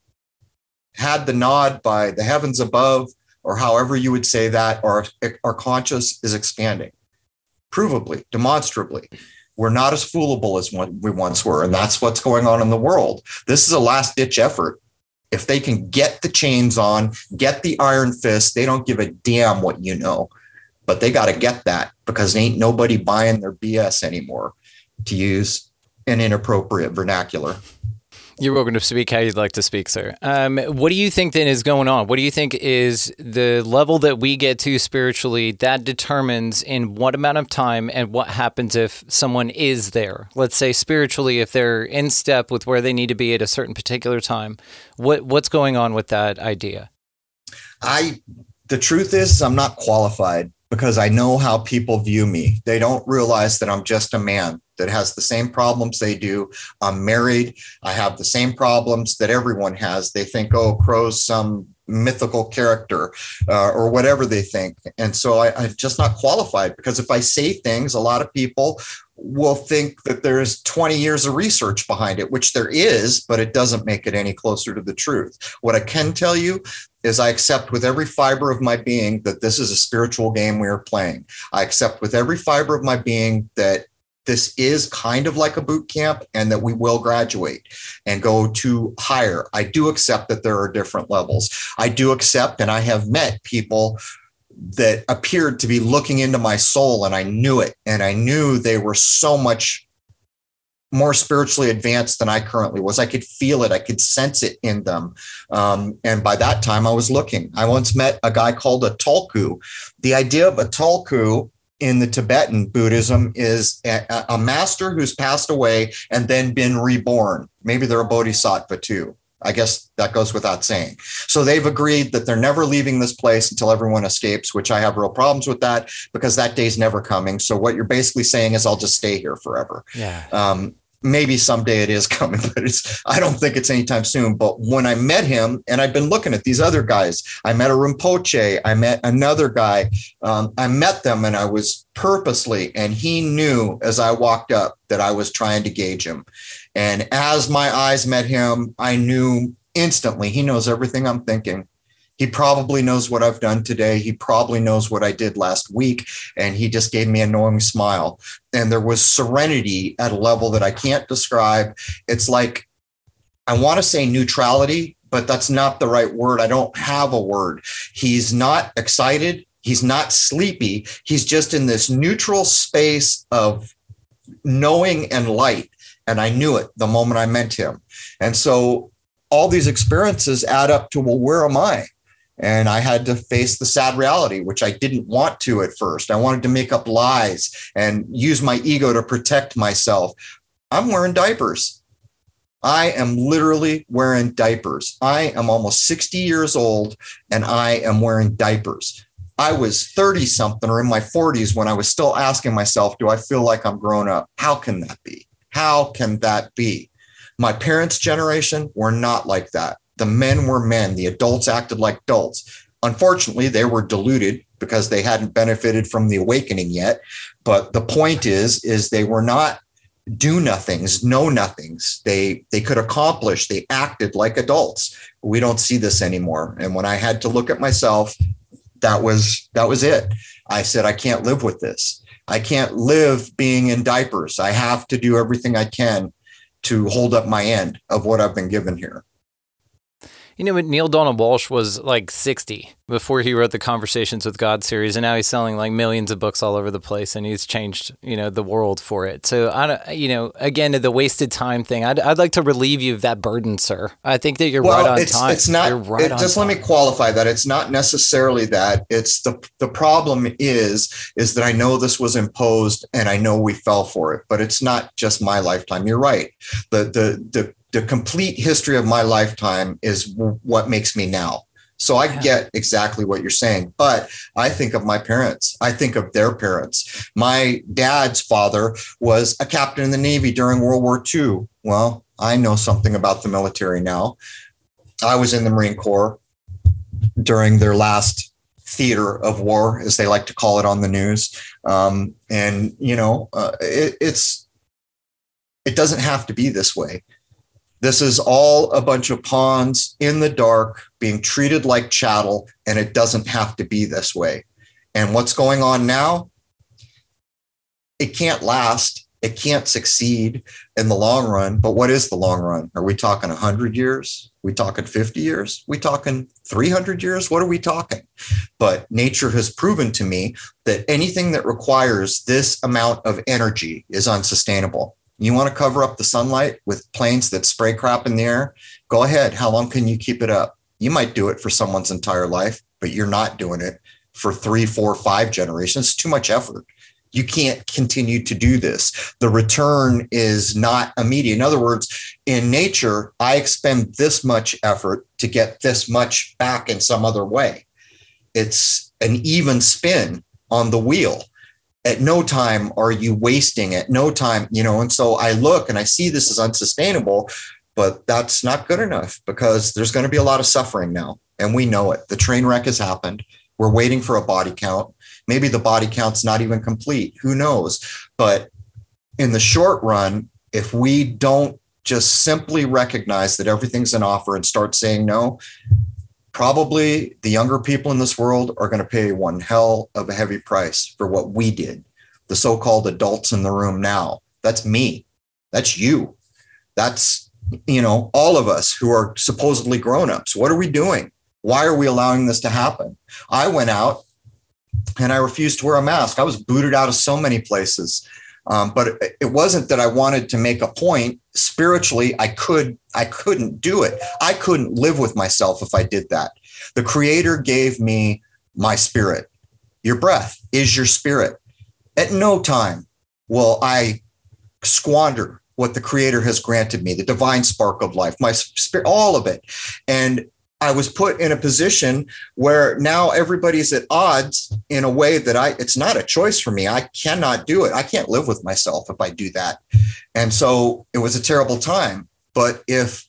had the nod by the heavens above, or however you would say that, our, our conscious is expanding. Provably, demonstrably, we're not as foolable as we once were. And that's what's going on in the world. This is a last ditch effort. If they can get the chains on, get the iron fist, they don't give a damn what you know, but they got to get that, because ain't nobody buying their B S anymore, to use an inappropriate vernacular. You're welcome to speak how you'd like to speak, sir. Um, what do you think then is going on? What do you think is the level that we get to spiritually that determines in what amount of time and what happens if someone is there? Let's say spiritually, if they're in step with where they need to be at a certain particular time, what what's going on with that idea? I, the truth is, I'm not qualified, because I know how people view me. They don't realize that I'm just a man that has the same problems they do. I'm married. I have the same problems that everyone has. They think, oh, Crrow's some mythical character uh, or whatever they think. And so I, I'm just not qualified, because if I say things, a lot of people will think that there's twenty years of research behind it, which there is, but it doesn't make it any closer to the truth. What I can tell you is I accept with every fiber of my being that this is a spiritual game we are playing. I accept with every fiber of my being that this is kind of like a boot camp, and that we will graduate and go to higher. I do accept that there are different levels. I do accept, and I have met people that appeared to be looking into my soul, and I knew it. And I knew they were so much more spiritually advanced than I currently was. I could feel it. I could sense it in them. Um, and by that time I was looking. I once met a guy called a tulku. The idea of a tulku in the Tibetan Buddhism is a, a master who's passed away and then been reborn. Maybe they're a bodhisattva too. I guess that goes without saying. So they've agreed that they're never leaving this place until everyone escapes, which I have real problems with that, because that day's never coming. So what you're basically saying is I'll just stay here forever. Yeah. Um, maybe someday it is coming, but it's, I don't think it's anytime soon. But when I met him, and I've been looking at these other guys, I met a Rinpoche, I met another guy, um, I met them, and I was purposely, and he knew as I walked up that I was trying to gauge him. And as my eyes met him, I knew instantly, he knows everything I'm thinking. He probably knows what I've done today. He probably knows what I did last week. And he just gave me a knowing smile. And there was serenity at a level that I can't describe. It's like, I want to say neutrality, but that's not the right word. I don't have a word. He's not excited. He's not sleepy. He's just in this neutral space of knowing and light. And I knew it the moment I met him. And so all these experiences add up to, well, where am I? And I had to face the sad reality, which I didn't want to at first. I wanted to make up lies and use my ego to protect myself. I'm wearing diapers. I am literally wearing diapers. I am almost sixty years old, and I am wearing diapers. I was thirty something or in my forties when I was still asking myself, do I feel like I'm grown up? How can that be? How can that be? My parents' generation were not like that. The men were men. The adults acted like adults. Unfortunately, they were deluded because they hadn't benefited from the awakening yet. But the point is, is they were not do nothings, know nothings. They they could accomplish. They acted like adults. We don't see this anymore. And when I had to look at myself, that was that was it. I said, I can't live with this. I can't live being in diapers. I have to do everything I can to hold up my end of what I've been given here. You know, Neil Donald Walsh was like sixty before he wrote the Conversations with God series, and now he's selling like millions of books all over the place, and he's changed, you know, the world for it. So, I don't, you know, again, the wasted time thing, I'd, I'd like to relieve you of that burden, sir. I think that you're well, right on it's, time. It's not, you're right it, on just time. Let me qualify that. It's not necessarily that. It's the, the problem is, is that I know this was imposed and I know we fell for it, but it's not just my lifetime. You're right. The, the, the, The complete history of my lifetime is w- what makes me now. So I yeah. get exactly what you're saying, but I think of my parents. I think of their parents. My dad's father was a captain in the Navy during World War Two. Well, I know something about the military now. I was in the Marine Corps during their last theater of war, as they like to call it on the news. Um, and, you know, uh, it, it's it doesn't have to be this way. This is all a bunch of pawns in the dark being treated like chattel, and it doesn't have to be this way. And what's going on now? It can't last. It can't succeed in the long run. But what is the long run? Are we talking one hundred years? Are we talking fifty years? Are we talking three hundred years? What are we talking? But nature has proven to me that anything that requires this amount of energy is unsustainable. You want to cover up the sunlight with planes that spray crap in the air? Go ahead. How long can you keep it up? You might do it for someone's entire life, but you're not doing it for three, four, five generations. It's too much effort. You can't continue to do this. The return is not immediate. In other words, in nature, I expend this much effort to get this much back in some other way. It's an even spin on the wheel. At no time are you wasting at no time, you know, and so I look and I see this is unsustainable, but that's not good enough because there's going to be a lot of suffering now. And we know it. The train wreck has happened. We're waiting for a body count. Maybe the body count's not even complete. Who knows? But in the short run, if we don't just simply recognize that everything's an offer and start saying no, probably the younger people in this world are going to pay one hell of a heavy price for what we did. The so-called adults in the room now. That's me. That's you. That's, you know, all of us who are supposedly grown-ups. What are we doing? Why are we allowing this to happen? I went out and I refused to wear a mask. I was booted out of so many places. Um, but it wasn't that I wanted to make a point. Spiritually, I could, I couldn't do it. I couldn't live with myself if I did that. The Creator gave me my spirit. Your breath is your spirit. At no time will I squander what the Creator has granted me, the divine spark of life, my spirit, all of it. And I was put in a position where now everybody's at odds in a way that I, it's not a choice for me. I cannot do it. I can't live with myself if I do that. And so it was a terrible time. But if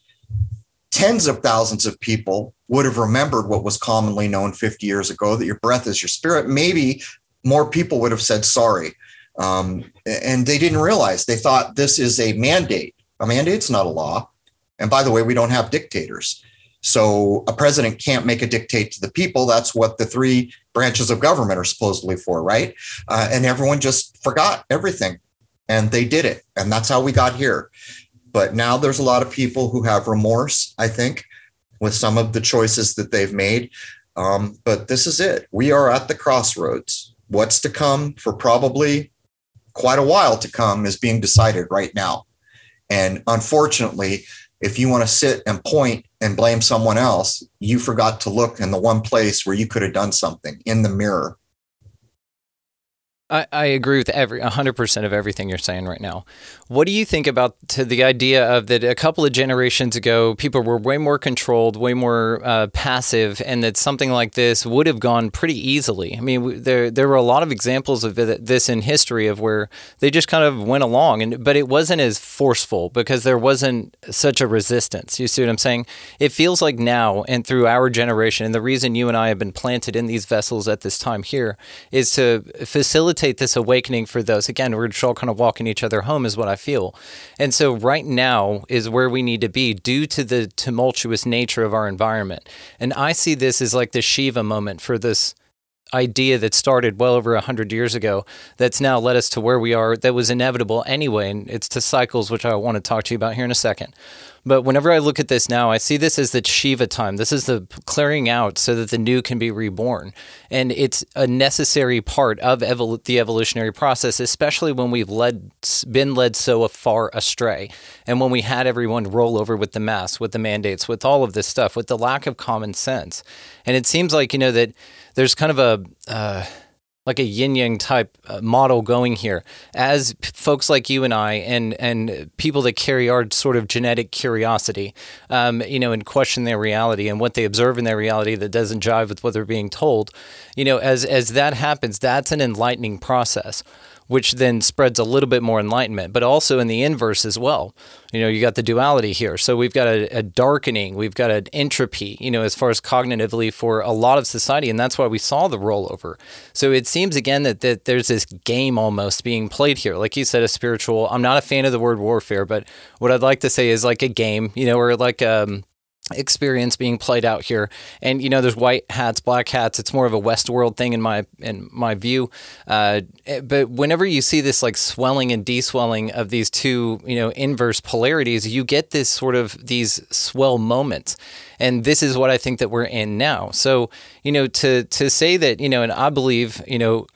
tens of thousands of people would have remembered what was commonly known fifty years ago, that your breath is your spirit, maybe more people would have said sorry. Um, and they didn't realize. They thought this is a mandate. A mandate's not a law. And by the way, we don't have dictators. So a president can't make a dictate to the people. That's what the three branches of government are supposedly for, right? Uh, and everyone just forgot everything, and they did it. And that's how we got here. But now there's a lot of people who have remorse, I think, with some of the choices that they've made. Um, but this is it. We are at the crossroads. What's to come for probably quite a while to come is being decided right now. And unfortunately, if you want to sit and point and blame someone else, you forgot to look in the one place where you could have done something, in the mirror. I, I agree with every one hundred percent of everything you're saying right now. What do you think about to the idea of that a couple of generations ago, people were way more controlled, way more uh, passive, and that something like this would have gone pretty easily? I mean, there there were a lot of examples of this in history of where they just kind of went along, and but it wasn't as forceful because there wasn't such a resistance. You see what I'm saying? It feels like now and through our generation, and the reason you and I have been planted in these vessels at this time here is to facilitate facilitate this awakening for those. Again, we're just all kind of walking each other home is what I feel. And so right now is where we need to be due to the tumultuous nature of our environment. And I see this as like the Shiva moment for this idea that started well over one hundred years ago that's now led us to where we are, that was inevitable anyway, and it's to cycles, which I want to talk to you about here in a second. But whenever I look at this now, I see this as the Shiva time. This is the clearing out so that the new can be reborn. And it's a necessary part of evol- the evolutionary process, especially when we've led, been led so far astray. And when we had everyone roll over with the masks, with the mandates, with all of this stuff, with the lack of common sense. And it seems like, you know, that there's kind of a... Uh, like a yin-yang type model going here. As folks like you and I and and people that carry our sort of genetic curiosity, um, you know, and question their reality and what they observe in their reality that doesn't jive with what they're being told, you know, as as that happens, that's an enlightening process, which then spreads a little bit more enlightenment, but also in the inverse as well. You know, you got the duality here. So we've got a, a darkening, we've got an entropy, you know, as far as cognitively for a lot of society, and that's why we saw the rollover. So it seems, again, that, that there's this game almost being played here. Like you said, a spiritual, I'm not a fan of the word warfare, but what I'd like to say is like a game, you know, or like um experience being played out here. And, you know, there's white hats, black hats. It's more of a Westworld thing in my in my view. Uh, but whenever you see this like swelling and deswelling of these two, you know, inverse polarities, you get this sort of these swell moments. And this is what I think that we're in now. So, you know, to to say that, you know, and I believe, you know,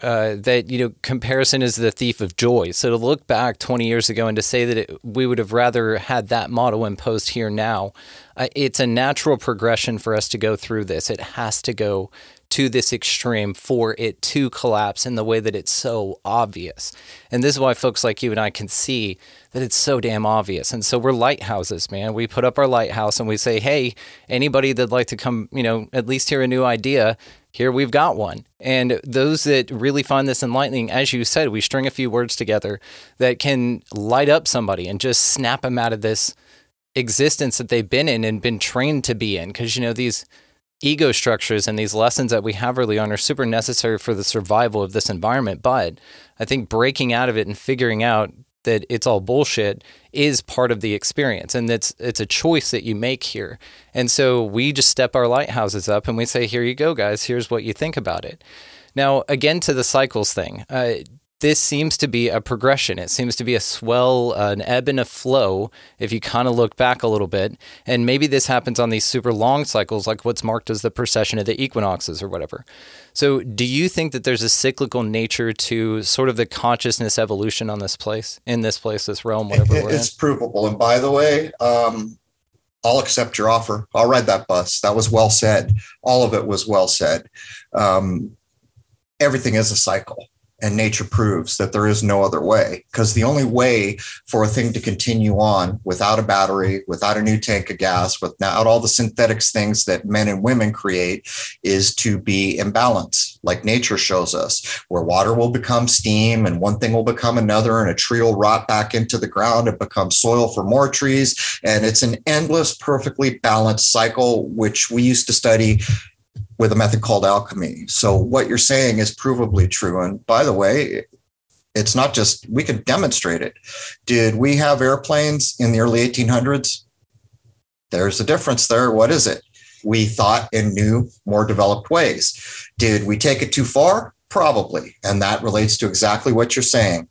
Uh, that, you know, comparison is the thief of joy. So to look back twenty years ago and to say that it, we would have rather had that model imposed here now, uh, it's a natural progression for us to go through this. It has to go to this extreme for it to collapse in the way that it's so obvious. And this is why folks like you and I can see that it's so damn obvious. And so we're lighthouses, man. We put up our lighthouse and we say, hey, anybody that'd like to come, you know, at least hear a new idea, here we've got one. And those that really find this enlightening, as you said, we string a few words together that can light up somebody and just snap them out of this existence that they've been in and been trained to be in. Because, you know, these ego structures and these lessons that we have early on are super necessary for the survival of this environment. But I think breaking out of it and figuring out that it's all bullshit is part of the experience, and that's it's a choice that you make here. And so we just step our lighthouses up and we say, here you go, guys, here's what you think about it. Now, again, to the cycles thing, uh, this seems to be a progression. It seems to be a swell, uh, an ebb and a flow, if you kind of look back a little bit. And maybe this happens on these super long cycles, like what's marked as the precession of the equinoxes or whatever. So do you think that there's a cyclical nature to sort of the consciousness evolution on this place, in this place, this realm, whatever it, we're It's in? Provable. And by the way, um, I'll accept your offer. I'll ride that bus. That was well said. All of it was well said. Um, everything is a cycle. And nature proves that there is no other way, because the only way for a thing to continue on without a battery, without a new tank of gas, without all the synthetics things that men and women create is to be in balance, like nature shows us, where water will become steam and one thing will become another and a tree will rot back into the ground and become soil for more trees. And it's an endless, perfectly balanced cycle, which we used to study with a method called alchemy. So what you're saying is provably true. And by the way, it's not just, we can demonstrate it. Did we have airplanes in the early eighteen hundreds? There's a difference there. What is it? We thought in new, more developed ways. Did we take it too far? Probably. And that relates to exactly what you're saying.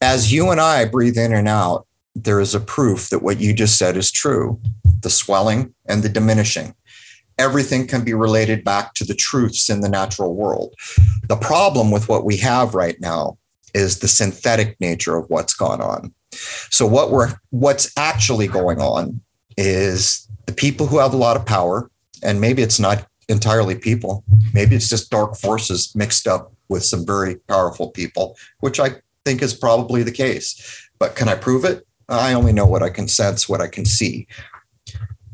As you and I breathe in and out, there is a proof that what you just said is true, the swelling and the diminishing. Everything can be related back to the truths in the natural world. The problem with what we have right now is the synthetic nature of what's gone on. So what we're, what's actually going on is the people who have a lot of power, and maybe it's not entirely people, maybe it's just dark forces mixed up with some very powerful people, which I think is probably the case. But can I prove it? I only know what I can sense, what I can see.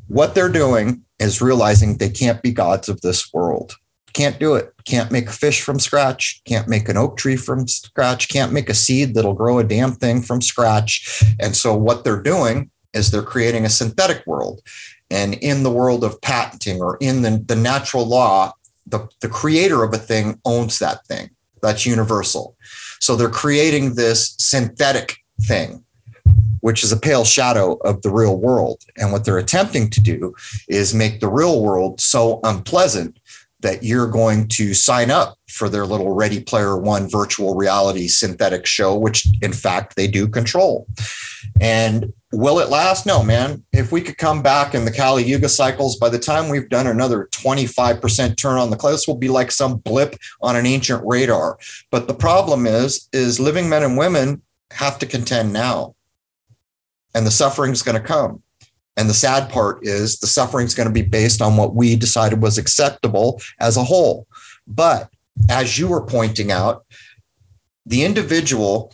What they're doing is realizing they can't be gods of this world. Can't do it. Can't make a fish from scratch. Can't make an oak tree from scratch. Can't make a seed that'll grow a damn thing from scratch. And so what they're doing is they're creating a synthetic world. And in the world of patenting or in the, the natural law, the, the creator of a thing owns that thing. That's universal. So they're creating this synthetic thing, which is a pale shadow of the real world. And what they're attempting to do is make the real world so unpleasant that you're going to sign up for their little Ready Player One virtual reality synthetic show, which in fact they do control. And will it last? No, man. If we could come back in the Kali Yuga cycles, by the time we've done another twenty-five percent turn on the clouds, we'll be like some blip on an ancient radar. But the problem is, is living men and women have to contend now. And the suffering is going to come. And the sad part is the suffering is going to be based on what we decided was acceptable as a whole. But as you were pointing out, the individual,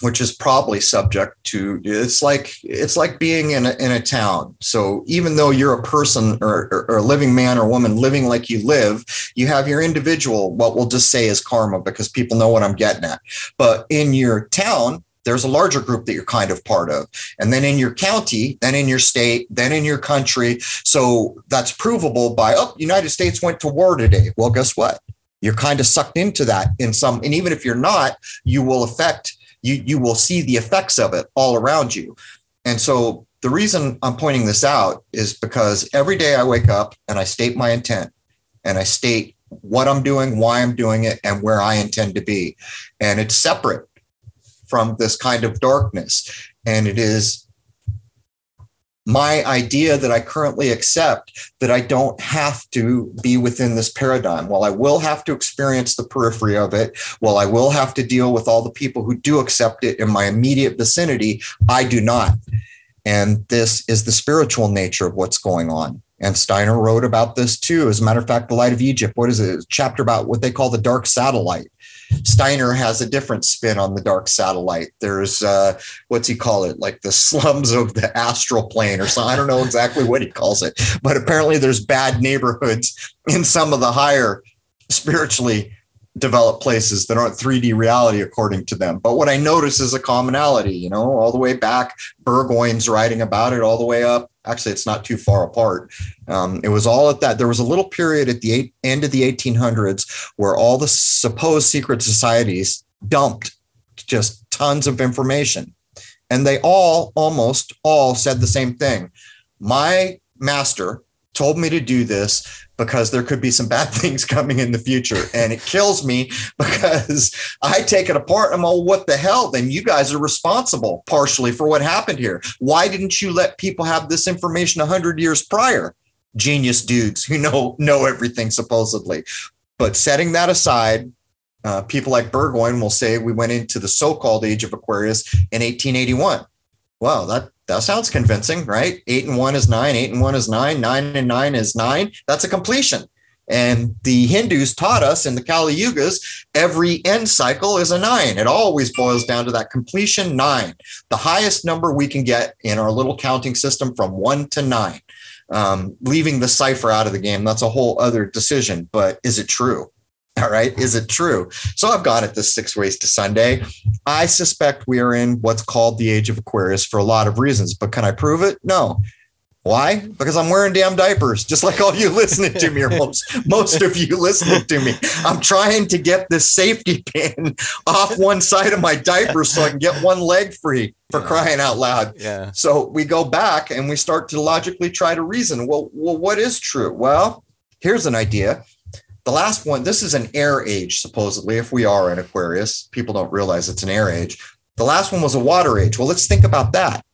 which is probably subject to, it's like it's like being in a, in a town. So even though you're a person or, or, or a living man or woman living like you live, you have your individual, what we'll just say is karma, because people know what I'm getting at. But in your town, there's a larger group that you're kind of part of. And then in your county, then in your state, then in your country. So that's provable by, oh, United States went to war today. Well, guess what? You're kind of sucked into that in some, and even if you're not, you will affect, you, you will see the effects of it all around you. And so the reason I'm pointing this out is because every day I wake up and I state my intent and I state what I'm doing, why I'm doing it, and where I intend to be. And it's separate from this kind of darkness. And it is my idea that I currently accept that I don't have to be within this paradigm. While I will have to experience the periphery of it, while I will have to deal with all the people who do accept it in my immediate vicinity, I do not. And this is the spiritual nature of what's going on. And Steiner wrote about this too. As a matter of fact, The Light of Egypt, what is it? It's a chapter about what they call the dark satellite. Steiner has a different spin on the dark satellite. There's, uh, what's he call it? Like the slums of the astral plane or something. I don't know exactly what he calls it, but apparently there's bad neighborhoods in some of the higher spiritually developed places that aren't three D reality according to them. But what I notice is a commonality, you know, all the way back, Burgoyne's writing about it all the way up. Actually, it's not too far apart. Um, it was all at that. There was a little period at the eight, end of the eighteen hundreds where all the supposed secret societies dumped just tons of information. And they all, almost all said the same thing. My master told me to do this because there could be some bad things coming in the future. And it kills me because I take it apart. I'm all, what the hell? Then you guys are responsible partially for what happened here. Why didn't you let people have this information one hundred years prior? Genius dudes who know, know everything supposedly. But setting that aside, uh, people like Burgoyne will say we went into the so-called Age of Aquarius in eighteen eighty-one. Wow, that, that sounds convincing, right? Eight and one is nine, eight and one is nine, nine and nine is nine. That's a completion. And the Hindus taught us in the Kali Yugas, every end cycle is a nine. It always boils down to that completion nine, the highest number we can get in our little counting system from one to nine, um, leaving the cipher out of the game. That's a whole other decision, but is it true? All right. Is it true? So I've got it this six ways to Sunday. I suspect we are in what's called the Age of Aquarius for a lot of reasons, but can I prove it? No. Why? Because I'm wearing damn diapers, just like all you listening to me, or most, most of you listening to me. I'm trying to get this safety pin off one side of my diaper so I can get one leg free, for crying out loud. Yeah. So we go back and we start to logically try to reason. Well, well, what is true? Well, here's an idea. The last one, this is an air age, supposedly, if we are in Aquarius. People don't realize it's an air age. The last one was a water age. Well, let's think about that.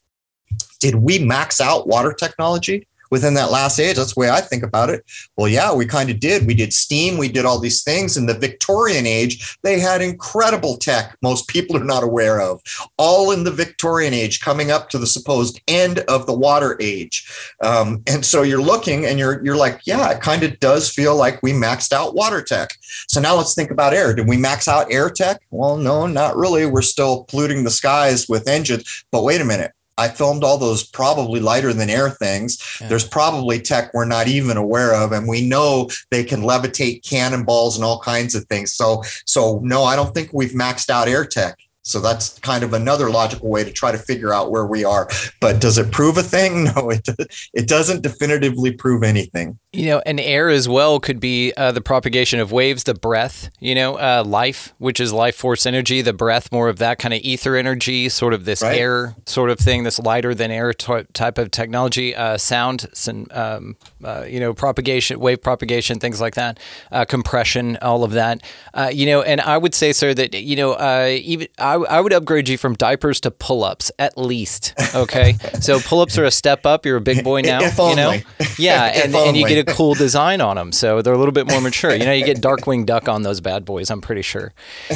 Did we max out water technology within that last age? That's the way I think about it. Well, yeah, we kind of did. We did steam. We did all these things. In the Victorian age, they had incredible tech most people are not aware of. All in the Victorian age, coming up to the supposed end of the water age. Um, and so you're looking and you're, you're like, yeah, it kind of does feel like we maxed out water tech. So now let's think about air. Did we max out air tech? Well, no, not really. We're still polluting the skies with engines. But wait a minute. I filmed all those probably lighter than air things. Yeah. There's probably tech we're not even aware of. And we know they can levitate cannonballs and all kinds of things. So, so no, I don't think we've maxed out air tech. So that's kind of another logical way to try to figure out where we are. But does it prove a thing? No, it it doesn't definitively prove anything. You know, and air as well could be uh, the propagation of waves, the breath, you know, uh, life, which is life force energy, the breath, more of that kind of ether energy, sort of this right. air sort of thing, this lighter than air t- type of technology, uh, sound, some, um, uh, you know, propagation, wave propagation, things like that, uh, compression, all of that, uh, you know, and I would say, sir, that, you know, uh, even I I would upgrade you from diapers to pull-ups at least. Okay. So pull-ups are a step up. You're a big boy now, if you know? Only. Yeah. And, and you get a cool design on them. So they're a little bit more mature. You know, you get Darkwing Duck on those bad boys, I'm pretty sure.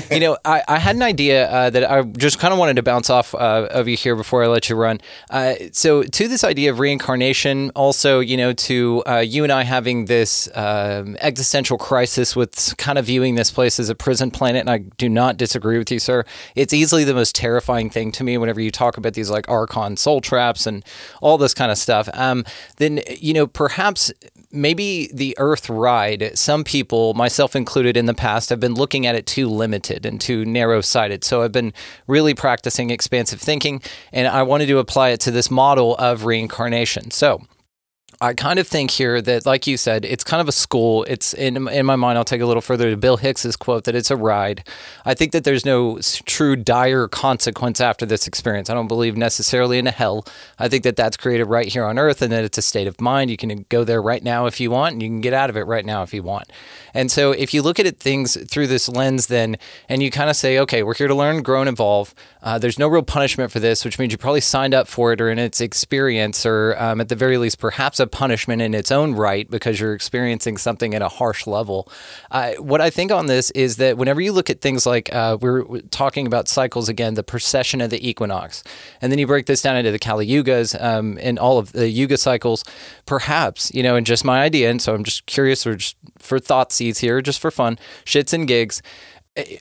You know, I, I had an idea uh, that I just kind of wanted to bounce off uh, of you here before I let you run. Uh, so to this idea of reincarnation, also, you know, to uh, you and I having this um, existential crisis with kind of viewing this place as a prison planet. And I do not disagree with you, sir. It's It's easily the most terrifying thing to me whenever you talk about these like Archon soul traps and all this kind of stuff. Um, then, you know, perhaps maybe the Earth ride, some people, myself included in the past, have been looking at it too limited and too narrow-sighted. So I've been really practicing expansive thinking, and I wanted to apply it to this model of reincarnation. So I kind of think here that, like you said, it's kind of a school. It's in in my mind, I'll take a little further to Bill Hicks's quote that it's a ride. I think that there's no true dire consequence after this experience. I don't believe necessarily in a hell. I think that that's created right here on Earth and that it's a state of mind. You can go there right now if you want, and you can get out of it right now if you want. And so if you look at it things through this lens then, and you kind of say, okay, we're here to learn, grow, and evolve. Uh, there's no real punishment for this, which means you probably signed up for it or in its experience or um, at the very least perhaps a punishment in its own right because you're experiencing something at a harsh level. Uh, what I think on this is that whenever you look at things like uh, we're talking about cycles again, the precession of the equinox, and then you break this down into the Kali Yugas um, and all of the Yuga cycles, perhaps, you know, and just my idea, and so I'm just curious or just for thought seeds here, just for fun, shits and gigs,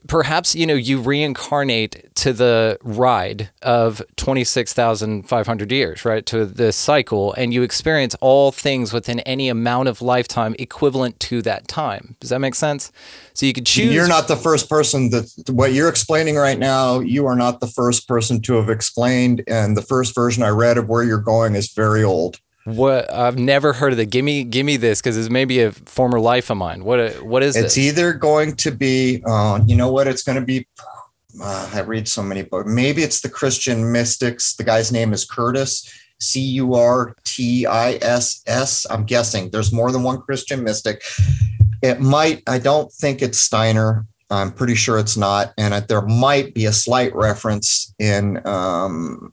perhaps, you know, you reincarnate to the ride of twenty-six thousand five hundred years, right, to this cycle, and you experience all things within any amount of lifetime equivalent to that time. Does that make sense? So you could choose. You're not the first person that what you're explaining right now, you are not the first person to have explained. And the first version I read of where you're going is very old. What I've never heard of the give me give me this because it's maybe a former life of mine. What what is it? It's this? Either going to be uh, you know what it's going to be. Uh, I read so many books. Maybe it's the Christian mystics. The guy's name is Curtis C U R T I S S. I'm guessing there's more than one Christian mystic. It might. I don't think it's Steiner. I'm pretty sure it's not. And it, there might be a slight reference in. Um,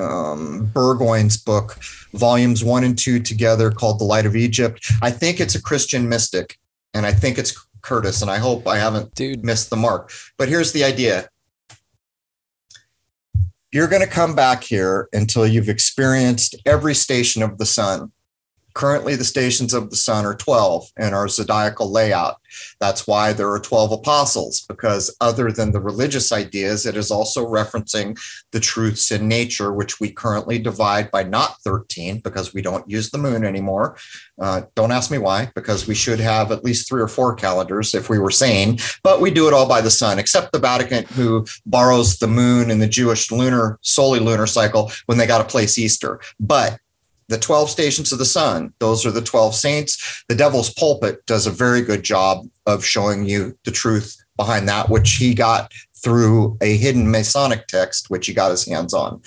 Um, Burgoyne's book, volumes one and two together, called The Light of Egypt. I think it's a Christian mystic, and I think it's Curtis, and I hope I haven't Dude. missed the mark. But here's the idea. You're going to come back here until you've experienced every station of the sun. Currently, the stations of the sun are twelve in our zodiacal layout. That's why there are twelve apostles, because other than the religious ideas, it is also referencing the truths in nature, which we currently divide by not thirteen, because we don't use the moon anymore. Uh, don't ask me why, because we should have at least three or four calendars if we were sane, but we do it all by the sun, except the Vatican, who borrows the moon and the Jewish lunar, solely lunar cycle when they got to place Easter. But the twelve stations of the sun, those are the twelve saints. The Devil's Pulpit does a very good job of showing you the truth behind that, which he got through a hidden Masonic text, which he got his hands on.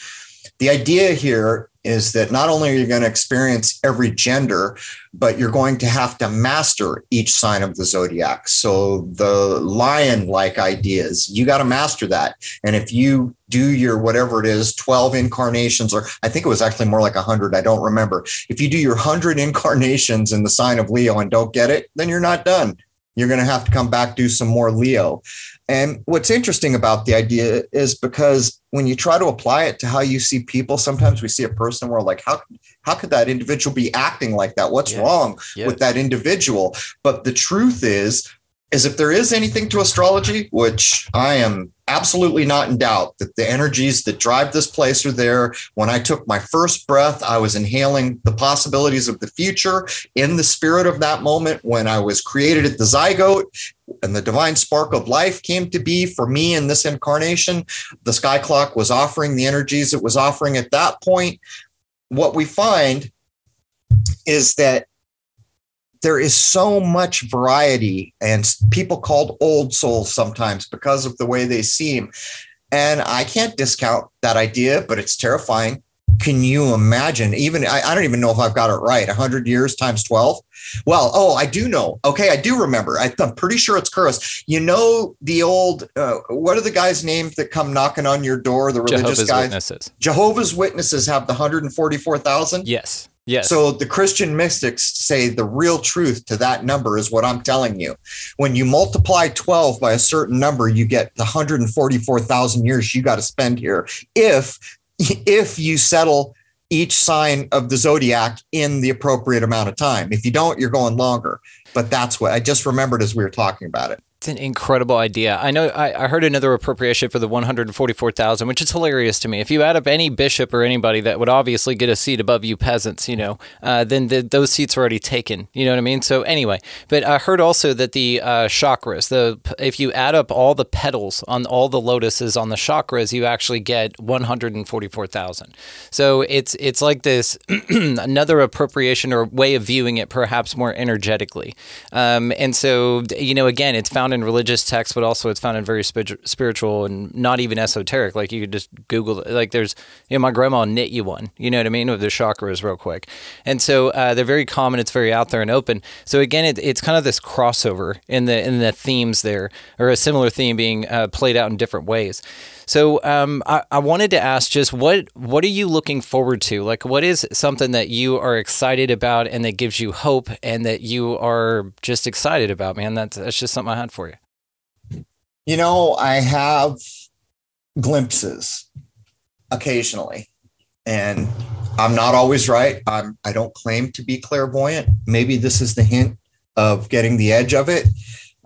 The idea here is that not only are you going to experience every gender, but you're going to have to master each sign of the zodiac. So the lion-like ideas, you got to master that. And if you do your whatever it is, twelve incarnations, or I think it was actually more like one hundred, I don't remember. If you do your one hundred incarnations in the sign of Leo and don't get it, then you're not done. You're going to have to come back, do some more Leo. And what's interesting about the idea is because when you try to apply it to how you see people, sometimes we see a person where like, how, how could that individual be acting like that? What's yes. wrong yes. with that individual? But the truth is is if there is anything to astrology, which I am absolutely not in doubt that the energies that drive this place are there. When I took my first breath, I was inhaling the possibilities of the future in the spirit of that moment when I was created at the zygote and the divine spark of life came to be for me in this incarnation. The sky clock was offering the energies it was offering at that point. What we find is that there is so much variety, and people called old souls sometimes because of the way they seem. And I can't discount that idea, but it's terrifying. Can you imagine? Even I, I don't even know if I've got it right. one hundred years times twelve. Well, oh, I do know. OK, I do remember. I, I'm pretty sure it's Crrow. You know, the old uh, what are the guys' names that come knocking on your door? The religious Jehovah's guys. Witnesses. Jehovah's Witnesses have the one hundred forty-four thousand. Yes. Yes. So the Christian mystics say the real truth to that number is what I'm telling you. When you multiply twelve by a certain number, you get the one hundred forty-four thousand years you got to spend here. If if you settle each sign of the zodiac in the appropriate amount of time, if you don't, you're going longer. But that's what I just remembered as we were talking about it. It's an incredible idea. I know I, I heard another appropriation for the one hundred forty-four thousand, which is hilarious to me. If you add up any bishop or anybody that would obviously get a seat above you peasants, you know, uh, then the, those seats are already taken. You know what I mean? So anyway, but I heard also that the uh, chakras, the if you add up all the petals on all the lotuses on the chakras, you actually get one hundred forty-four thousand. So it's, it's like this another appropriation or way of viewing it perhaps more energetically. Um, and so, you know, again, it's found in religious texts, but also it's found in very spiritual and not even esoteric. Like you could just Google it. Like there's, you know, my grandma knit you one, you know what I mean, with the chakras real quick. And so uh, they're very common. It's very out there and open. So again, it, it's kind of this crossover in the in the themes there, or a similar theme being uh, played out in different ways. So um, I, I wanted to ask just what what are you looking forward to? Like what is something that you are excited about and that gives you hope and that you are just excited about, man? That's, that's just something I had for you. You know, I have glimpses occasionally, and I'm not always right. I'm, I don't claim to be clairvoyant. Maybe this is the hint of getting the edge of it.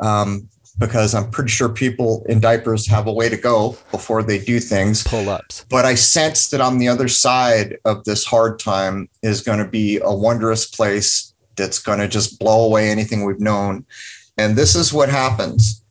Um, because I'm pretty sure people in diapers have a way to go before they do things. Pull-ups. But I sense that on the other side of this hard time is going to be a wondrous place that's going to just blow away anything we've known. And this is what happens.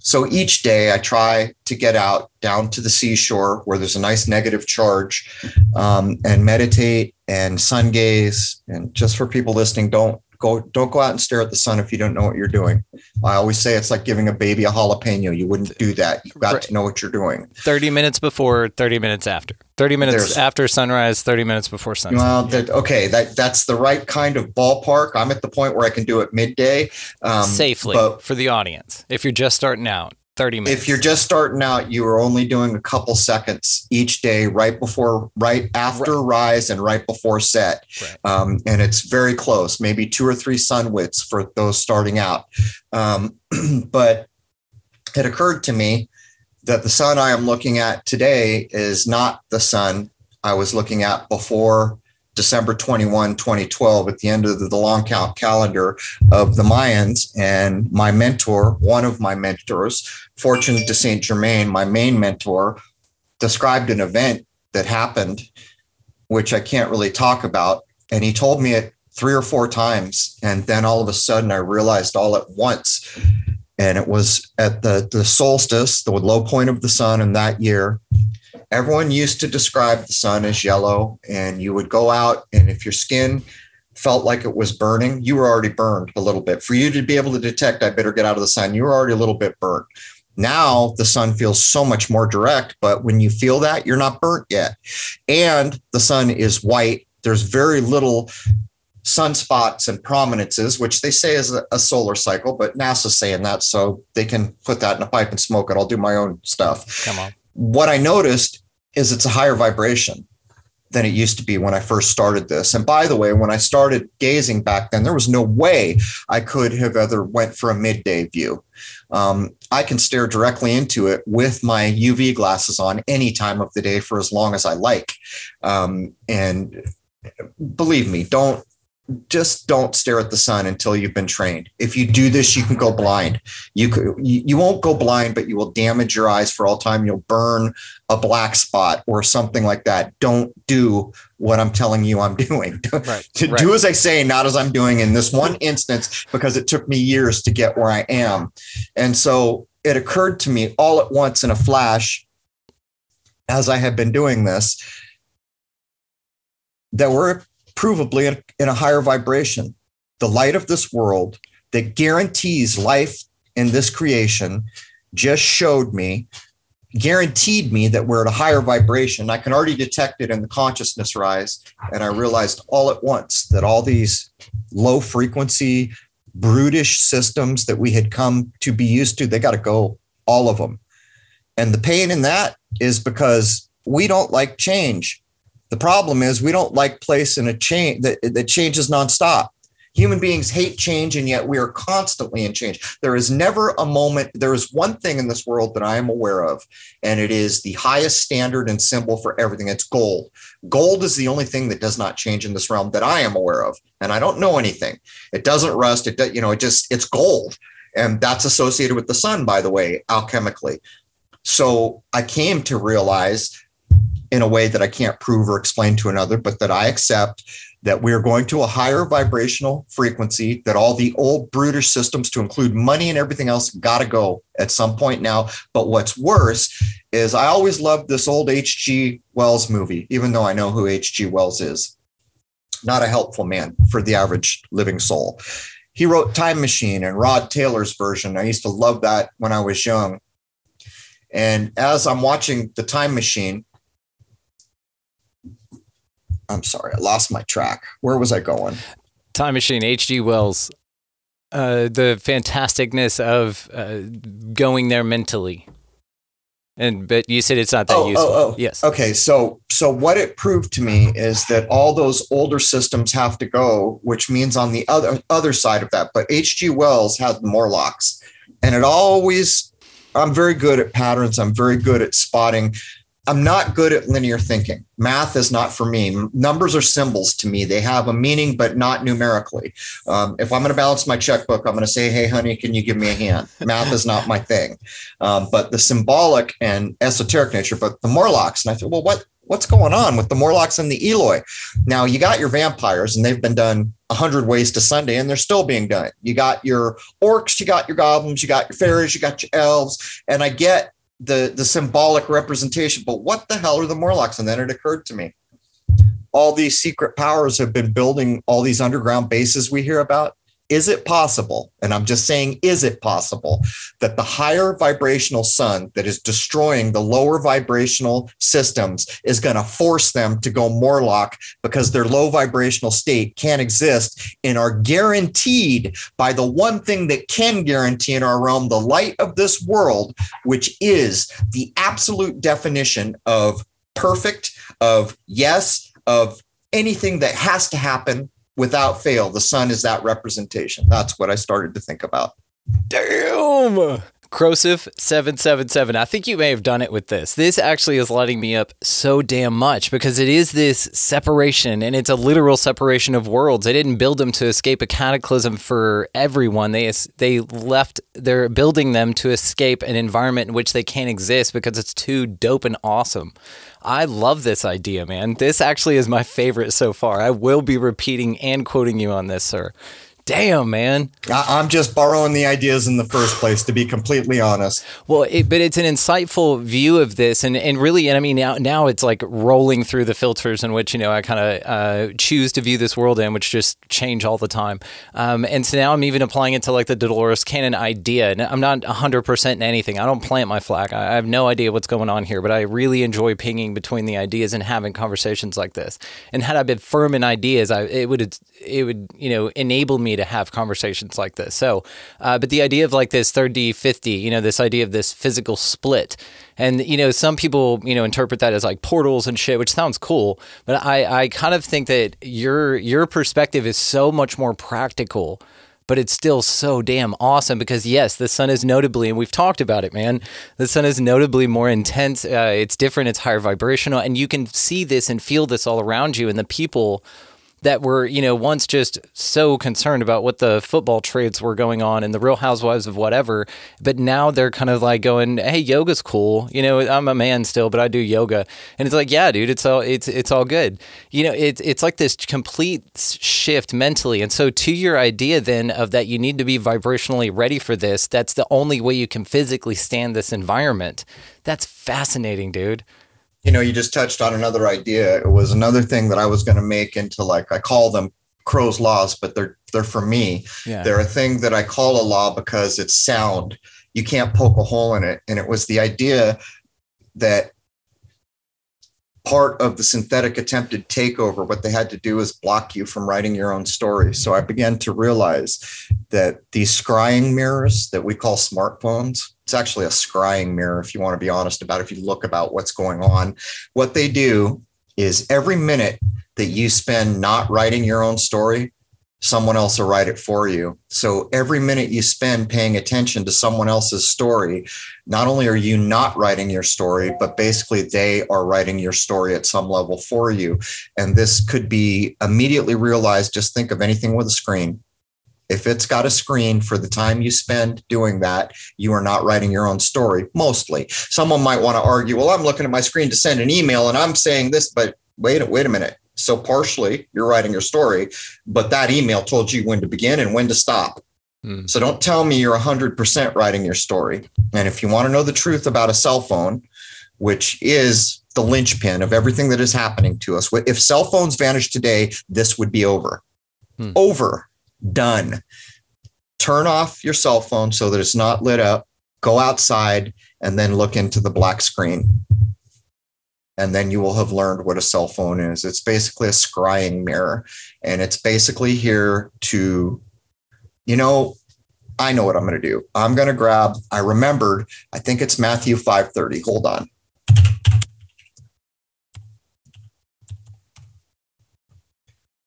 So each day I try to get out down to the seashore where there's a nice negative charge um, and meditate and sun gaze. And just for people listening, don't Go, don't go out and stare at the sun if you don't know what you're doing. I always say it's like giving a baby a jalapeno. You wouldn't do that. You've got right. to know what you're doing. thirty minutes before, thirty minutes after. thirty minutes There's, after sunrise, thirty minutes before sunset. Well, that, okay, that that's the right kind of ballpark. I'm at the point where I can do it midday. Um, Safely, but for the audience, if you're just starting out. thirty minutes. If you're just starting out, you are only doing a couple seconds each day, right before, right after right. rise and right before set. Right. Um, and it's very close, maybe two or three sunwits for those starting out. Um, but it occurred to me that the sun I am looking at today is not the sun I was looking at before December twenty-first, twenty twelve, at the end of the long count calendar of the Mayans. And my mentor, one of my mentors, Fortuné du Saint-Germain, my main mentor, described an event that happened, which I can't really talk about. And he told me it three or four times. And then all of a sudden I realized all at once. And it was at the, the solstice, the low point of the sun in that year. Everyone used to describe the sun as yellow, and you would go out, and if your skin felt like it was burning, you were already burned a little bit. For you to be able to detect, I better get out of the sun, you were already a little bit burnt. Now the sun feels so much more direct, but when you feel that, you're not burnt yet. And the sun is white. There's very little sunspots and prominences, which they say is a solar cycle, but NASA's saying that, so they can put that in a pipe and smoke it. I'll do my own stuff. Come on. What I noticed is it's a higher vibration than it used to be when I first started this. And by the way, when I started gazing back then, there was no way I could have ever went for a midday view. Um, I can stare directly into it with my U V glasses on any time of the day for as long as I like. Um, and believe me, don't just don't stare at the sun until you've been trained. If you do this, you can go blind. You could, you won't go blind, but you will damage your eyes for all time. You'll burn a black spot or something like that. Don't do what I'm telling you I'm doing. Right. to right. Do as I say, not as I'm doing in this one instance, because it took me years to get where I am. And so it occurred to me all at once in a flash, as I had been doing this, that we're provably in, in a higher vibration, the light of this world that guarantees life in this creation just showed me, guaranteed me that we're at a higher vibration. I can already detect it in the consciousness rise. And I realized all at once that all these low frequency, brutish systems that we had come to be used to, they got to go, all of them. And the pain in that is because we don't like change. The problem is we don't like place in a change that, that changes nonstop. Human beings hate change, and yet we are constantly in change. There is never a moment. There is one thing in this world that I am aware of, and it is the highest standard and symbol for everything. It's gold. Gold is the only thing that does not change in this realm that I am aware of, and I don't know anything. It doesn't rust. It does, you know, it just, it's gold, and that's associated with the sun, by the way, alchemically. So I came to realize, in a way that I can't prove or explain to another, but that I accept, that we're going to a higher vibrational frequency, that all the old brutish systems, to include money and everything else, got to go at some point now. But what's worse is I always loved this old H G Wells movie, even though I know who H G Wells is. Not a helpful man for the average living soul. He wrote Time Machine and Rod Taylor's version. I used to love that when I was young. And as I'm watching The Time Machine, I'm sorry, I lost my track. Where was I going? Time Machine, H G Wells. Uh, the fantasticness of uh, going there mentally. And but you said it's not that oh, useful. Oh, oh. Yes. Okay, so so what it proved to me is that all those older systems have to go, which means on the other other side of that. But H G Wells had the Morlocks, and it always. I'm very good at patterns. I'm very good at spotting. I'm not good at linear thinking. Math is not for me. Numbers are symbols to me. They have a meaning, but not numerically. Um, if I'm going to balance my checkbook, I'm going to say, hey, honey, can you give me a hand? Math is not my thing. Um, but the symbolic and esoteric nature, but the Morlocks. And I said, well, what, what's going on with the Morlocks and the Eloi? Now, you got your vampires, and they've been done a hundred ways to Sunday, and they're still being done. You got your orcs, you got your goblins, you got your fairies, you got your elves. And I get the the symbolic representation, but what the hell are the Morlocks? And then it occurred to me, all these secret powers have been building all these underground bases we hear about. Is it possible, and I'm just saying, is it possible that the higher vibrational sun that is destroying the lower vibrational systems is going to force them to go Morlock, because their low vibrational state can't exist and are guaranteed by the one thing that can guarantee in our realm, the light of this world, which is the absolute definition of perfect, of yes, of anything that has to happen without fail. The sun is that representation. That's what I started to think about. Damn! Crrow seven seven seven. I think you may have done it with this. This actually is lighting me up so damn much, because it is this separation, and it's a literal separation of worlds. They didn't build them to escape a cataclysm for everyone. They they left, they're building them to escape an environment in which they can't exist because it's too dope and awesome. I love this idea, man. This actually is my favorite so far. I will be repeating and quoting you on this, sir. Damn, man. I'm just borrowing the ideas in the first place, to be completely honest. Well, it, but it's an insightful view of this. And, and really, and I mean, now, now it's like rolling through the filters in which, you know, I kind of uh, choose to view this world in, which just change all the time. Um, and so now I'm even applying it to like the Dolores Cannon idea. And I'm not one hundred percent in anything. I don't plant my flag. I, I have no idea what's going on here, but I really enjoy pinging between the ideas and having conversations like this. And had I been firm in ideas, I, it would, it would, you know, enable me to have conversations like this. So, uh, but the idea of like this thirty fifty, you know, this idea of this physical split. And, you know, some people, you know, interpret that as like portals and shit, which sounds cool. But I, I kind of think that your, your perspective is so much more practical, but it's still so damn awesome, because yes, the sun is notably, and we've talked about it, man, the sun is notably more intense. Uh, it's different. It's higher vibrational, and you can see this and feel this all around you. And the people that were, you know, once just so concerned about what the football trades were going on and the Real Housewives of whatever, but now they're kind of like going, hey, yoga's cool. You know, I'm a man still, but I do yoga. And it's like, yeah, dude, it's all, it's, it's all good. You know, it's, it's like this complete shift mentally. And so to your idea then of that, you need to be vibrationally ready for this. That's the only way you can physically stand this environment. That's fascinating, dude. You know, you just touched on another idea. It was another thing that I was going to make into, like, I call them Crrow's laws, but they're they're for me. Yeah. They're a thing that I call a law because it's sound. You can't poke a hole in it. And it was the idea that part of the synthetic attempted takeover, what they had to do is block you from writing your own story. So I began to realize that these scrying mirrors that we call smartphones, it's actually a scrying mirror, if you want to be honest about it, if you look about what's going on. What they do is every minute that you spend not writing your own story, someone else will write it for you. So every minute you spend paying attention to someone else's story, not only are you not writing your story, but basically they are writing your story at some level for you. And this could be immediately realized. Just think of anything with a screen. If it's got a screen, for the time you spend doing that, you are not writing your own story, mostly. Someone might want to argue, well, I'm looking at my screen to send an email and I'm saying this, but wait, wait a minute. So partially you're writing your story, but that email told you when to begin and when to stop. Mm. So don't tell me you're one hundred percent writing your story. And if you want to know the truth about a cell phone, which is the linchpin of everything that is happening to us, if cell phones vanished today, this would be over. Mm. Over. Done. Turn off your cell phone so that it's not lit up. Go outside and then look into the black screen. And then you will have learned what a cell phone is. It's basically a scrying mirror. And it's basically here to, you know, I know what I'm going to do. I'm going to grab, I remembered, I think it's Matthew five thirty. Hold on.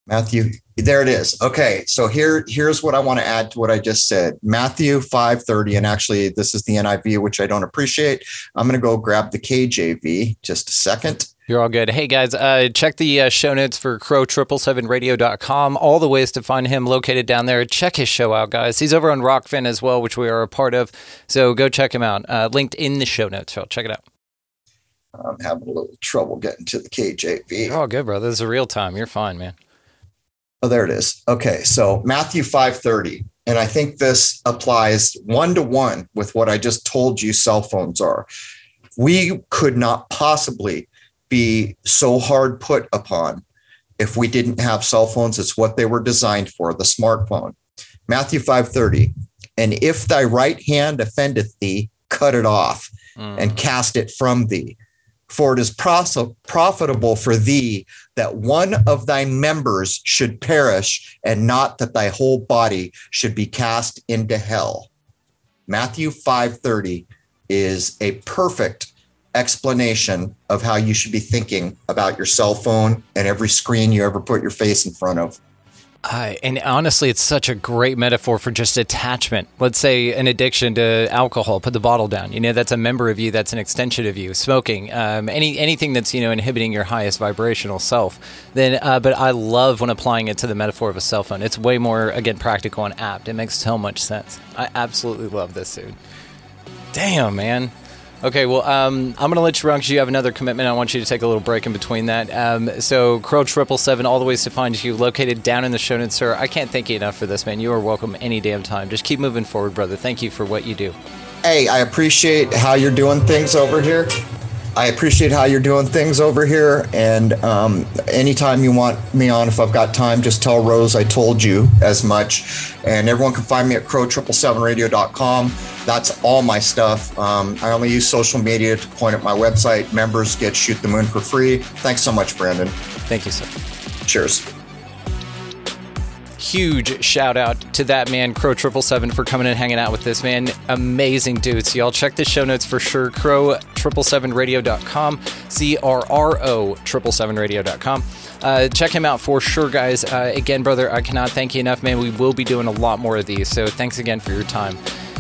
Matthew, there it is. Okay, so here, here's what I want to add to what I just said. Matthew five thirty, and actually this is the N I V, which I don't appreciate. I'm going to go grab the K J V, just a second. You're all good. Hey, guys, uh, check the uh, show notes for Crrow seven seven seven radio dot com. All the ways to find him located down there. Check his show out, guys. He's over on Rockfin as well, which we are a part of. So go check him out. Uh, linked in the show notes. So check it out. I'm having a little trouble getting to the K J V. Oh, good, brother. This is real time. You're fine, man. Oh, there it is. Okay, so Matthew five thirty, and I think this applies one-to-one with what I just told you cell phones are. We could not possibly be so hard put upon if we didn't have cell phones. It's what they were designed for, the smartphone. Matthew five thirty, and if thy right hand offendeth thee, cut it off mm. and cast it from thee. For it is profitable for thee that one of thy members should perish, and not that thy whole body should be cast into hell. Matthew five thirty is a perfect explanation of how you should be thinking about your cell phone and every screen you ever put your face in front of. Uh, and honestly, it's such a great metaphor for just attachment. Let's say an addiction to alcohol, put the bottle down. You know, that's a member of you. That's an extension of you. Smoking, um, any anything that's, you know, inhibiting your highest vibrational self. Then, uh, but I love when applying it to the metaphor of a cell phone. It's way more, again, practical and apt. It makes so much sense. I absolutely love this, dude. Damn, man. Okay, well, um, I'm going to let you run because you have another commitment. I want you to take a little break in between that. Um, so, Crrow seven seven seven, all the ways to find you, located down in the show notes, sir. I can't thank you enough for this, man. You are welcome any damn time. Just keep moving forward, brother. Thank you for what you do. Hey, I appreciate how you're doing things over here. I appreciate how you're doing things over here. And um, anytime you want me on, if I've got time, just tell Rose I told you as much. And everyone can find me at Crrow seven seven seven radio dot com. That's all my stuff. Um, I only use social media to point at my website. Members get Shoot the Moon for free. Thanks so much, Brandon. Thank you, sir. Cheers. Huge shout out to that man, Crrow seven seven seven, for coming and hanging out with this man. Amazing dude. So y'all check the show notes for sure. Crrow seven seven seven radio dot com. C R R O seven seven seven radio dot com. Uh, check him out for sure, guys. Uh, again, brother, I cannot thank you enough, man. We will be doing a lot more of these. So thanks again for your time.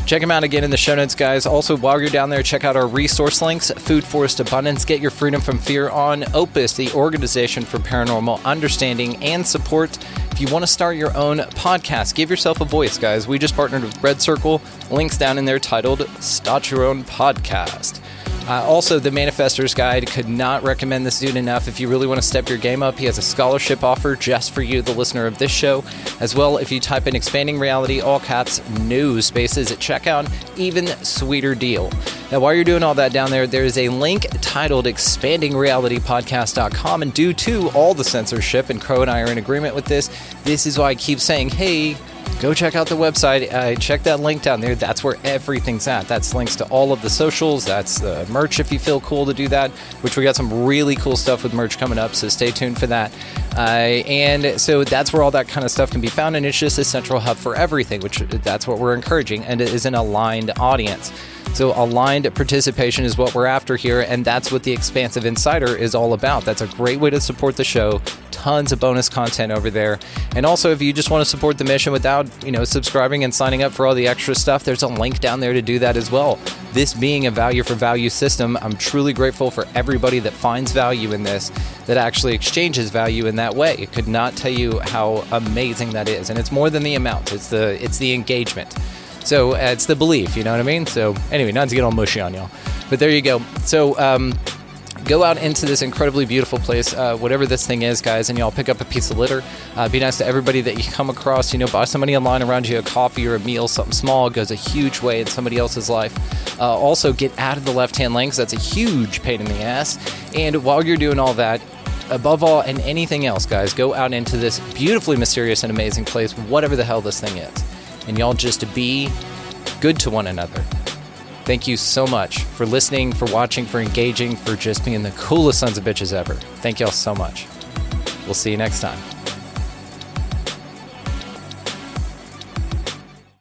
Check them out again in the show notes, guys. Also, while you're down there, check out our resource links, Food Forest Abundance, Get Your Freedom from Fear on Opus, the Organization for Paranormal Understanding and Support. If you want to start your own podcast, give yourself a voice, guys. We just partnered with Red Circle. Links down in there titled Start Your Own Podcast. Uh, also, the Manifestors Guide, could not recommend this dude enough. If you really want to step your game up, he has a scholarship offer just for you, the listener of this show. As well, if you type in Expanding Reality, all caps, no spaces at checkout, even sweeter deal. Now, while you're doing all that down there, there is a link titled expanding reality podcast dot com. And due to all the censorship, and Crow and I are in agreement with this, this is why I keep saying, hey, go check out the website. Uh, check that link down there. That's where everything's at. That's links to all of the socials. That's the merch if you feel cool to do that, which we got some really cool stuff with merch coming up, so stay tuned for that. Uh, and so that's where all that kind of stuff can be found, and it's just a central hub for everything, which that's what we're encouraging, and it is an aligned audience. So aligned participation is what we're after here, and that's what the Expansive Insider is all about. That's a great way to support the show. Tons of bonus content over there. And also, if you just want to support the mission without, you know, subscribing and signing up for all the extra stuff, there's a link down there to do that as well. This being a value for value system, I'm truly grateful for everybody that finds value in this, that actually exchanges value in that way. I could not tell you how amazing that is. And it's more than the amount. It's the it's the engagement. So uh, it's the belief, you know what I mean? So anyway, not to get all mushy on y'all. But there you go. So um, go out into this incredibly beautiful place, uh, whatever this thing is, guys, and y'all pick up a piece of litter. Uh, be nice to everybody that you come across. You know, buy somebody online around you a coffee or a meal, something small. Goes a huge way in somebody else's life. Uh, also, get out of the left-hand lanes. That's a huge pain in the ass. And while you're doing all that, above all and anything else, guys, go out into this beautifully mysterious and amazing place, whatever the hell this thing is. And y'all just be good to one another. Thank you so much for listening, for watching, for engaging, for just being the coolest sons of bitches ever. Thank y'all so much. We'll see you next time.